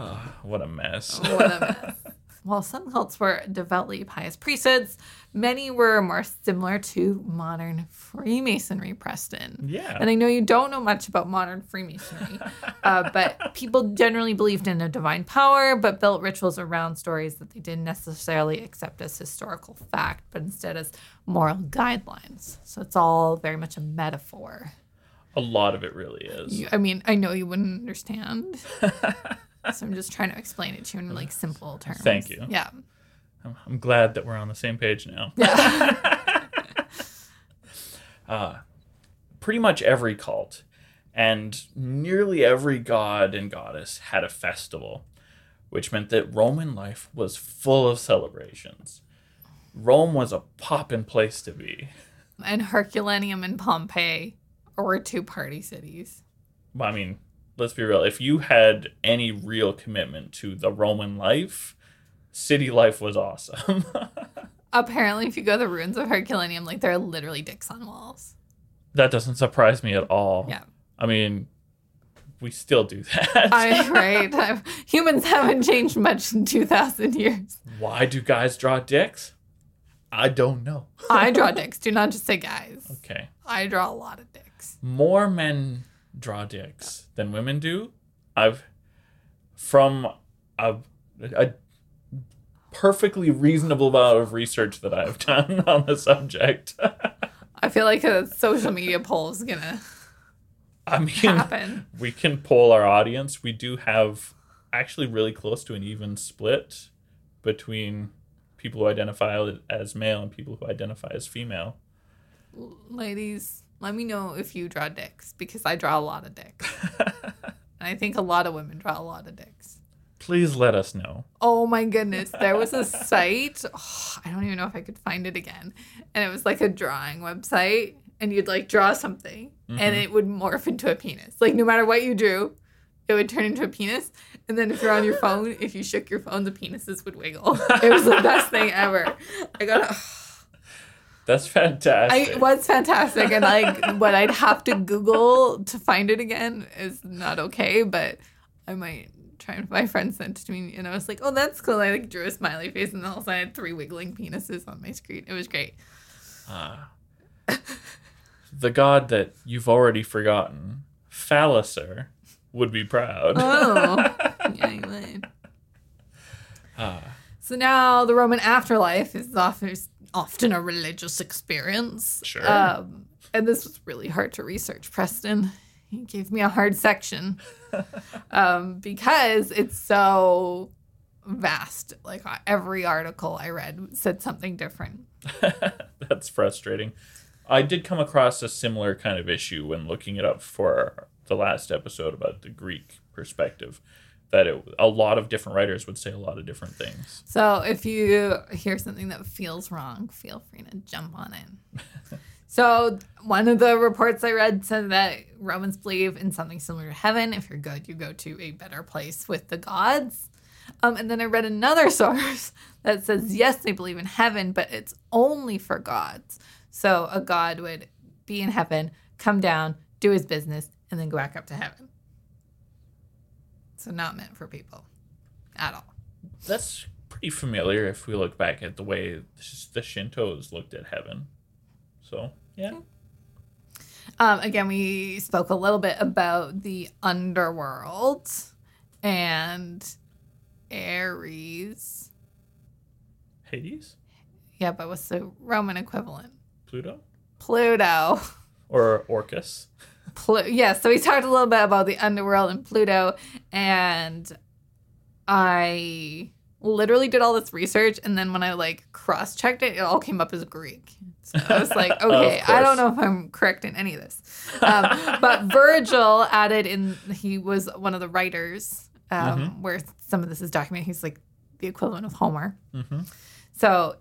Oh, what a mess. What a mess. While some cults were devoutly pious priesthoods, many were more similar to modern Freemasonry, Preston. Yeah. And I know you don't know much about modern Freemasonry, uh, but people generally believed in a divine power, but built rituals around stories that they didn't necessarily accept as historical fact, but instead as moral guidelines. So it's all very much a metaphor. A lot of it really is. You, I mean, I know you wouldn't understand. So I'm just trying to explain it to you in like simple terms. Thank you. Yeah. I'm glad that we're on the same page now. Yeah. uh, pretty much every cult and nearly every god and goddess had a festival, which meant that Roman life was full of celebrations. Rome was a poppin' place to be. And Herculaneum and Pompeii were two party cities. Well, I mean... let's be real. If you had any real commitment to the Roman life, city life was awesome. Apparently, if you go to the ruins of Herculaneum, like there are literally dicks on walls. That doesn't surprise me at all. Yeah. I mean, we still do that. I, right. I've, humans haven't changed much in two thousand years. Why do guys draw dicks? I don't know. I draw dicks. Do not just say guys. Okay. I draw a lot of dicks. More men draw dicks than women do. I've, from a, a perfectly reasonable amount of research that I've done on the subject. I feel like a social media poll is going to I mean, happen. We can poll our audience. We do have actually really close to an even split between people who identify as male and people who identify as female. Ladies, let me know if you draw dicks, because I draw a lot of dicks. And I think a lot of women draw a lot of dicks. Please let us know. Oh, my goodness. There was a site. Oh, I don't even know if I could find it again. And it was like a drawing website. And you'd, like, draw something, mm-hmm. and it would morph into a penis. Like, no matter what you drew, it would turn into a penis. And then if you're on your phone, if you shook your phone, the penises would wiggle. It was the best thing ever. I got to... That's fantastic. I, it was fantastic. And, like, what I'd have to Google to find it again is not okay. But I might try and... My friend sent it to me, and I was like, oh, that's cool. I, like, drew a smiley face, and all of a sudden I had three wiggling penises on my screen. It was great. Ah. Uh. The god that you've already forgotten, Falacer, would be proud. Oh, yeah, he would. Uh, so now the Roman afterlife is often, is often a religious experience. Sure. Um, and this was really hard to research, Preston. He gave me a hard section um, because it's so vast. Like every article I read said something different. That's frustrating. I did come across a similar kind of issue when looking it up for the last episode about the Greek perspective, that it, a lot of different writers would say a lot of different things. So if you hear something that feels wrong, feel free to jump on it. So one of the reports I read said that Romans believe in something similar to heaven. If you're good, you go to a better place with the gods. Um, and then I read another source that says, yes, they believe in heaven, but it's only for gods. So a god would be in heaven, come down, do his business, and then go back up to heaven. So not meant for people at all. That's pretty familiar if we look back at the way the Shintos looked at heaven. So, yeah. Okay. Um, again, we spoke a little bit about the underworld and Ares. Hades? Yeah, but what's the Roman equivalent? Pluto? Pluto. Or Orcus. Plu- yeah, so we talked a little bit about the underworld and Pluto, and I literally did all this research, and then when I, like, cross-checked it, it all came up as Greek. So I was like, okay, I don't know if I'm correct in any of this. Um, but Virgil added in, he was one of the writers, um, mm-hmm. where some of this is documented. He's, like, the equivalent of Homer. Mm-hmm. So...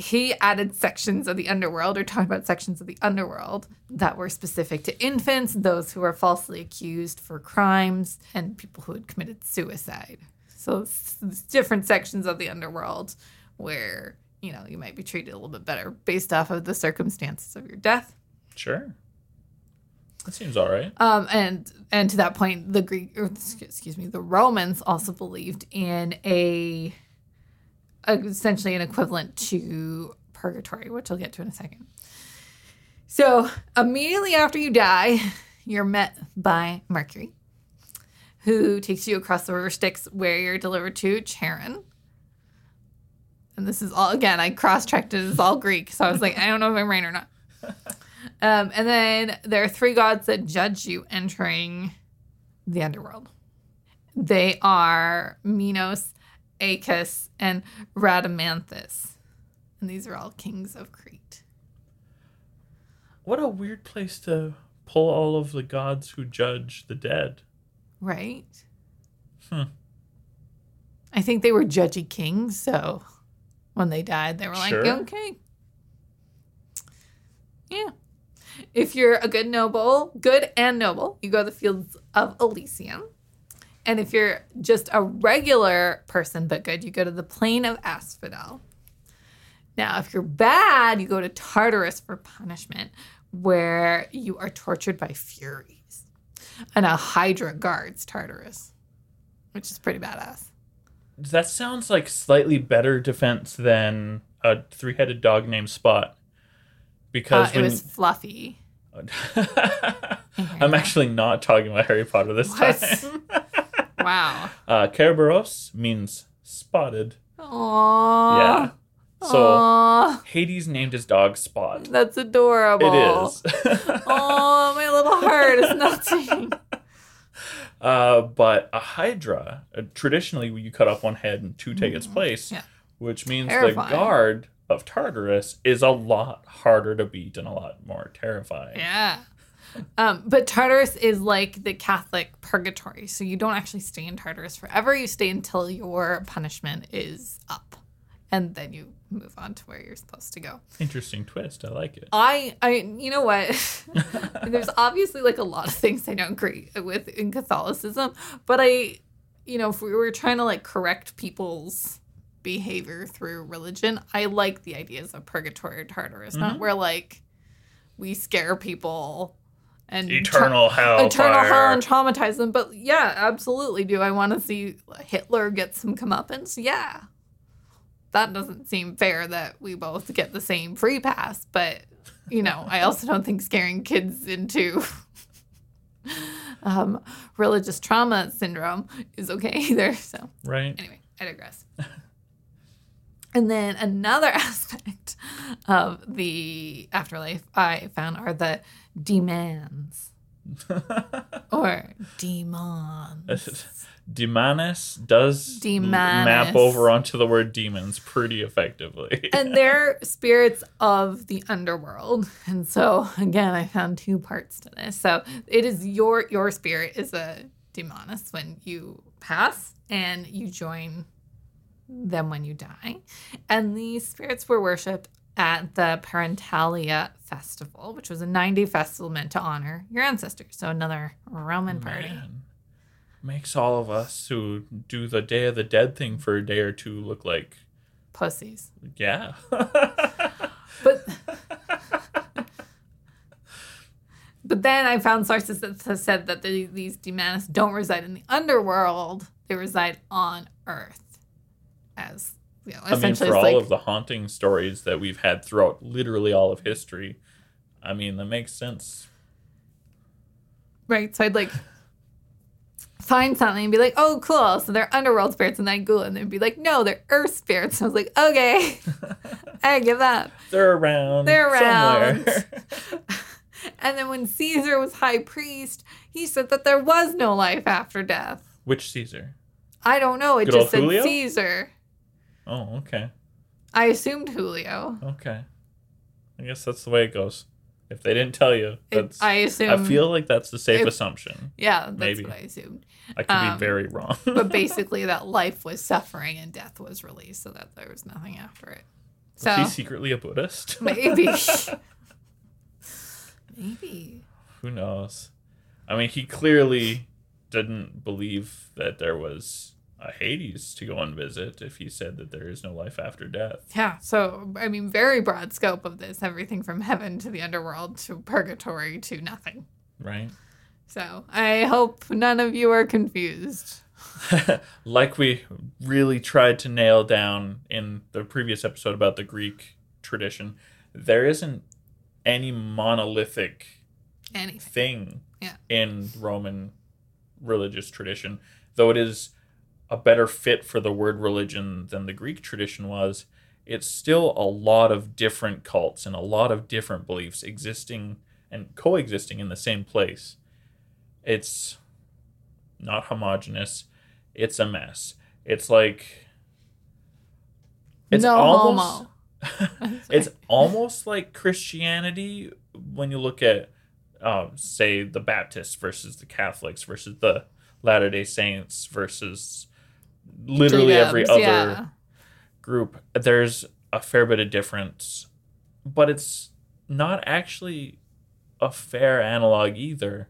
He added sections of the underworld, or talked about sections of the underworld that were specific to infants, those who were falsely accused for crimes, and people who had committed suicide. So it's different sections of the underworld where, you know, you might be treated a little bit better based off of the circumstances of your death. Sure. That seems all right. Um, and and to that point, the Greek, or excuse me, the Romans also believed in a... essentially an equivalent to purgatory, which I'll get to in a second. So immediately after you die, you're met by Mercury, who takes you across the river Styx, where you're delivered to Charon. And this is all, again, I cross-checked it. It's all Greek. So I was like, I don't know if I'm right or not. Um, and then there are three gods that judge you entering the underworld. They are Minos, Acus, and Rhadamanthus. And these are all kings of Crete. What a weird place to pull all of the gods who judge the dead. Right? Hmm. I think they were judgy kings, so when they died, they were like, sure. Okay. Yeah. If you're a good noble, good and noble, you go to the fields of Elysium. And if you're just a regular person but good, you go to the plain of Asphodel. Now, if you're bad, you go to Tartarus for punishment, where you are tortured by Furies. And a Hydra guards Tartarus, which is pretty badass. That sounds like slightly better defense than a three-headed dog named Spot. Because uh, when... it was fluffy. I'm actually not talking about Harry Potter this what? time. Wow. Uh, Kerberos means spotted. Aww. Yeah. So Aww. Hades named his dog Spot. That's adorable. It is. Oh, my little heart is melting. Uh, but a Hydra, uh, traditionally you cut off one head and two take mm. its place, yeah. which means terrifying. The guard of Tartarus is a lot harder to beat and a lot more terrifying. Yeah. Um, but Tartarus is like the Catholic purgatory, so you don't actually stay in Tartarus forever. You stay until your punishment is up, and then you move on to where you're supposed to go. Interesting twist. I like it. I, I you know what? There's obviously like a lot of things I don't agree with in Catholicism, but I, you know, if we were trying to like correct people's behavior through religion, I like the ideas of purgatory or Tartarus, mm-hmm. not where like we scare people and eternal tra- hell eternal hell and traumatize them. But yeah, absolutely. Do I want to see Hitler get some comeuppance? Yeah. That doesn't seem fair that we both get the same free pass, but, you know, I also don't think scaring kids into um, religious trauma syndrome is okay either. So, right. Anyway, I digress. And then another aspect of the afterlife I found are the demons. Or demons. Demanus does Demanus. map over onto the word demons pretty effectively. And they're spirits of the underworld. And so, again, I found two parts to this. So it is your your spirit is a demanus when you pass, and you join them when you die. And these spirits were worshipped at the Parentalia Festival, which was a nine-day festival meant to honor your ancestors. So another Roman party. Man. Makes all of us who do the Day of the Dead thing for a day or two look like... pussies. Yeah. But but then I found sources that said that the, these demanus don't reside in the underworld. They reside on Earth as... You know, I mean, for all like, of the haunting stories that we've had throughout literally all of history, I mean, that makes sense. Right. So I'd like find something and be like, oh, cool. So they're underworld spirits. And then I'd Google it and they'd be like, no, they're earth spirits. And I was like, okay, I give up. They're around. They're around. Somewhere. And then when Caesar was high priest, he said that there was no life after death. Which Caesar? I don't know. It Good just said Julio? Caesar. Oh, okay. I assumed Julio. Okay. I guess that's the way it goes. If they didn't tell you, that's... It, I assume... I feel like that's the safe if, assumption. Yeah, that's Maybe. what I assumed. I could um, be very wrong. But basically that life was suffering and death was released, so that there was nothing after it. So, was he secretly a Buddhist? Maybe. Maybe. Who knows? I mean, he clearly didn't believe that there was... Uh, Hades to go and visit if he said that there is no life after death. Yeah, so, I mean, very broad scope of this. Everything from heaven to the underworld to purgatory to nothing. Right. So, I hope none of you are confused. Like we really tried to nail down in the previous episode about the Greek tradition, there isn't any monolithic Anything. thing yeah. in Roman religious tradition, though it is... a better fit for the word religion than the Greek tradition was. It's still a lot of different cults and a lot of different beliefs existing and coexisting in the same place. It's not homogenous. It's a mess. It's like... It's no almost, homo. It's almost like Christianity when you look at, um, say, the Baptists versus the Catholics versus the Latter-day Saints versus... literally G-dubs, every other yeah. group. There's a fair bit of difference, but it's not actually a fair analog either,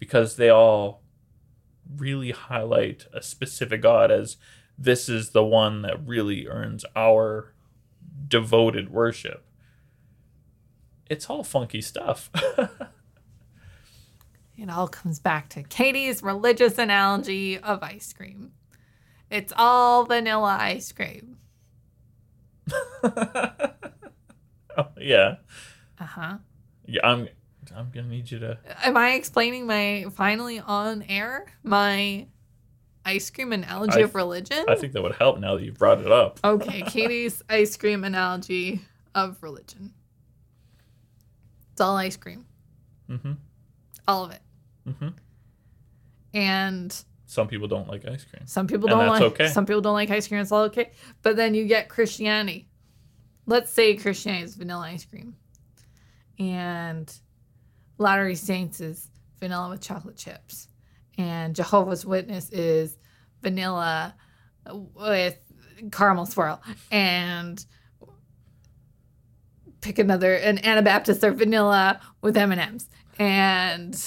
because they all really highlight a specific god as this is the one that really earns our devoted worship. It's all funky stuff. It all comes back to Katie's religious analogy of ice cream. It's all vanilla ice cream. Oh, yeah. Uh-huh. Yeah, I'm I'm going to need you to... Am I explaining my, finally on air, my ice cream analogy th- of religion? I think that would help now that you've brought it up. Okay, Katie's ice cream analogy of religion. It's all ice cream. Mm-hmm. All of it. Mm-hmm. And... Some people don't like ice cream. Some people don't and that's like okay. Some people don't like ice cream. It's all okay. But then you get Christianity. Let's say Christianity is vanilla ice cream. And Latter-day Saints is vanilla with chocolate chips. And Jehovah's Witness is vanilla with caramel swirl. And pick another. And Anabaptists are vanilla with M and M's. And...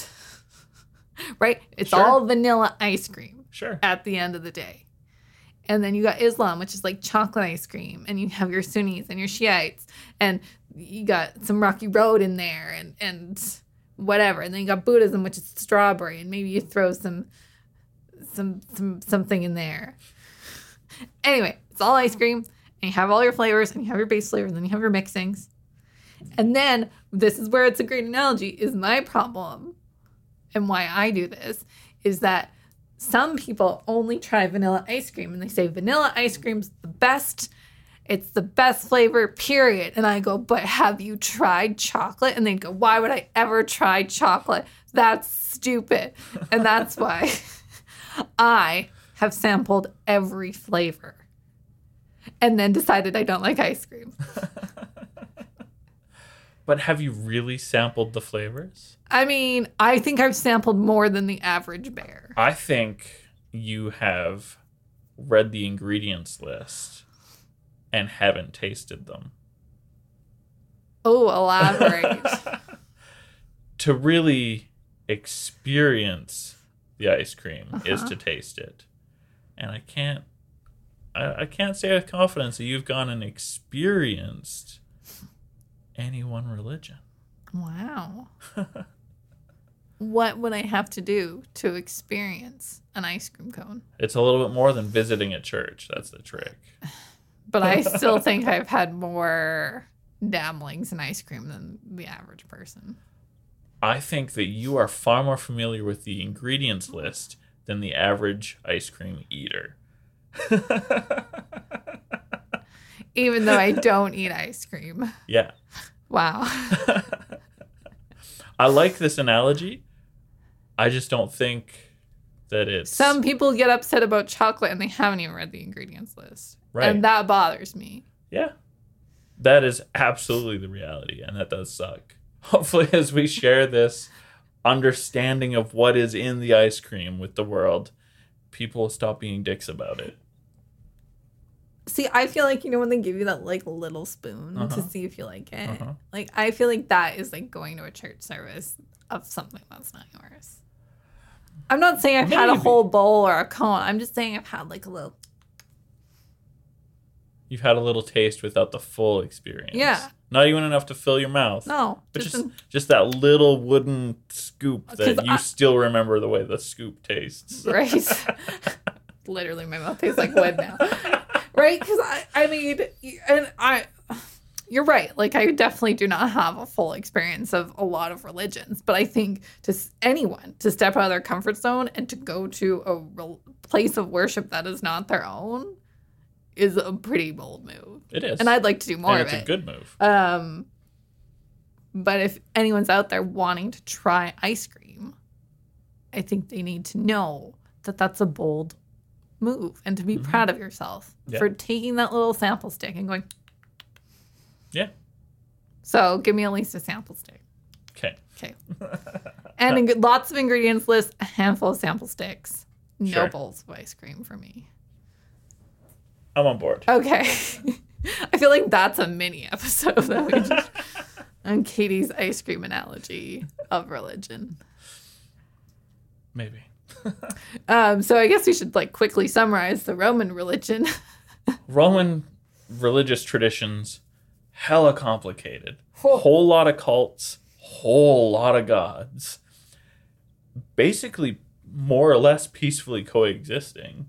Right? It's sure. all vanilla ice cream. Sure. At the end of the day. And then you got Islam, which is like chocolate ice cream. And you have your Sunnis and your Shiites. And you got some Rocky Road in there and, and whatever. And then you got Buddhism, which is strawberry. And maybe you throw some, some, some something in there. Anyway, it's all ice cream. And you have all your flavors. And you have your base flavor. And then you have your mixings. And then this is where it's a great analogy is my problem. And why I do this is that some people only try vanilla ice cream and they say vanilla ice cream's the best. It's the best flavor, period. And I go, but have you tried chocolate? And they go, why would I ever try chocolate? That's stupid. And that's why I have sampled every flavor and then decided I don't like ice cream. But have you really sampled the flavors? I mean, I think I've sampled more than the average bear. I think you have read the ingredients list and haven't tasted them. Oh, elaborate. To really experience the ice cream uh-huh. is to taste it. And I can't I, I can't say with confidence that you've gone and experienced any one religion. Wow. What would I have to do to experience an ice cream cone? It's a little bit more than visiting a church. That's the trick. But I still think I've had more dabblings in ice cream than the average person. I think that you are far more familiar with the ingredients list than the average ice cream eater. Even though I don't eat ice cream. Yeah. Wow. I like this analogy. I just don't think that it's... Some people get upset about chocolate and they haven't even read the ingredients list. Right. And that bothers me. Yeah. That is absolutely the reality. And that does suck. Hopefully, as we share this understanding of what is in the ice cream with the world, people stop being dicks about it. See, I feel like, you know, when they give you that, like, little spoon uh-huh. to see if you like it. Uh-huh. Like, I feel like that is, like, going to a church service of something that's not yours. I'm not saying I've Maybe. had a whole bowl or a cone. I'm just saying I've had, like, a little. You've had a little taste without the full experience. Yeah. Not even enough to fill your mouth. No. But just, just, in... just that little wooden scoop that you I... still remember the way the scoop tastes. Right. Literally, my mouth tastes like wood now. Right? Because, I, I mean, and I, you're right. Like, I definitely do not have a full experience of a lot of religions. But I think to anyone to step out of their comfort zone and to go to a real place of worship that is not their own is a pretty bold move. It is. And I'd like to do more and of it. It's a good move. Um, but if anyone's out there wanting to try ice cream, I think they need to know that that's a bold move and to be mm-hmm. proud of yourself yeah. for taking that little sample stick and going yeah so give me at least a sample stick okay okay and in, lots of ingredients list, a handful of sample sticks, no sure. bowls of ice cream for me. I'm on board. Okay. I feel like that's a mini episode that we just on Katie's ice cream analogy of religion. Maybe. um, so I guess we should like quickly summarize the Roman religion. Roman religious traditions, hella complicated. Whole lot of cults, whole lot of gods. basically more or less peacefully coexisting.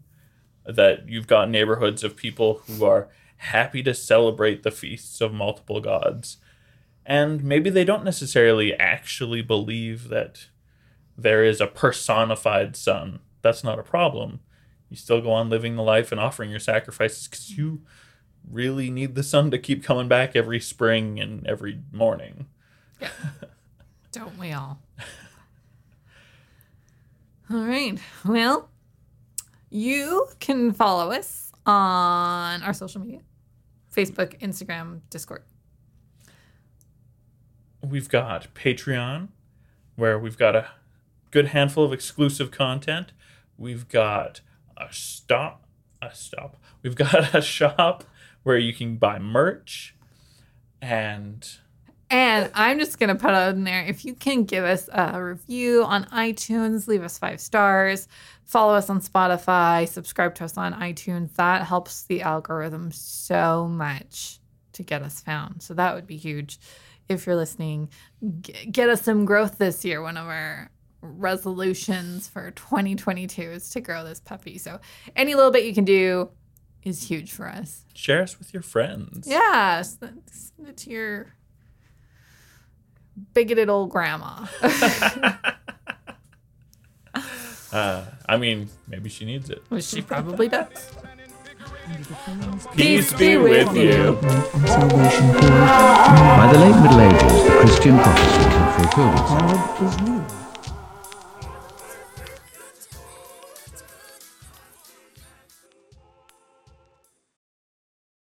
That you've got neighborhoods of people who are happy to celebrate the feasts of multiple gods. And maybe they don't necessarily actually believe that there is a personified sun. That's not a problem. You still go on living the life and offering your sacrifices because you really need the sun to keep coming back every spring and every morning. Yeah. Don't we all? All right. Well, you can follow us on our social media. Facebook, Instagram, Discord. We've got Patreon, where we've got a good handful of exclusive content. We've got a stop, a stop. We've got a shop where you can buy merch. And and I'm just going to put out in there, if you can give us a review on iTunes, leave us five stars, follow us on Spotify, subscribe to us on iTunes. That helps the algorithm so much to get us found. So that would be huge. If you're listening, g- get us some growth this year. One of our resolutions for twenty twenty-two is to grow this puppy. So any little bit you can do is huge for us. Share us with your friends. Yeah, send it to your bigoted old grandma. uh, I mean, maybe she needs it. Well, she probably does. Peace be with you. By the late Middle Ages, the Christian prophecies had fulfilled itself.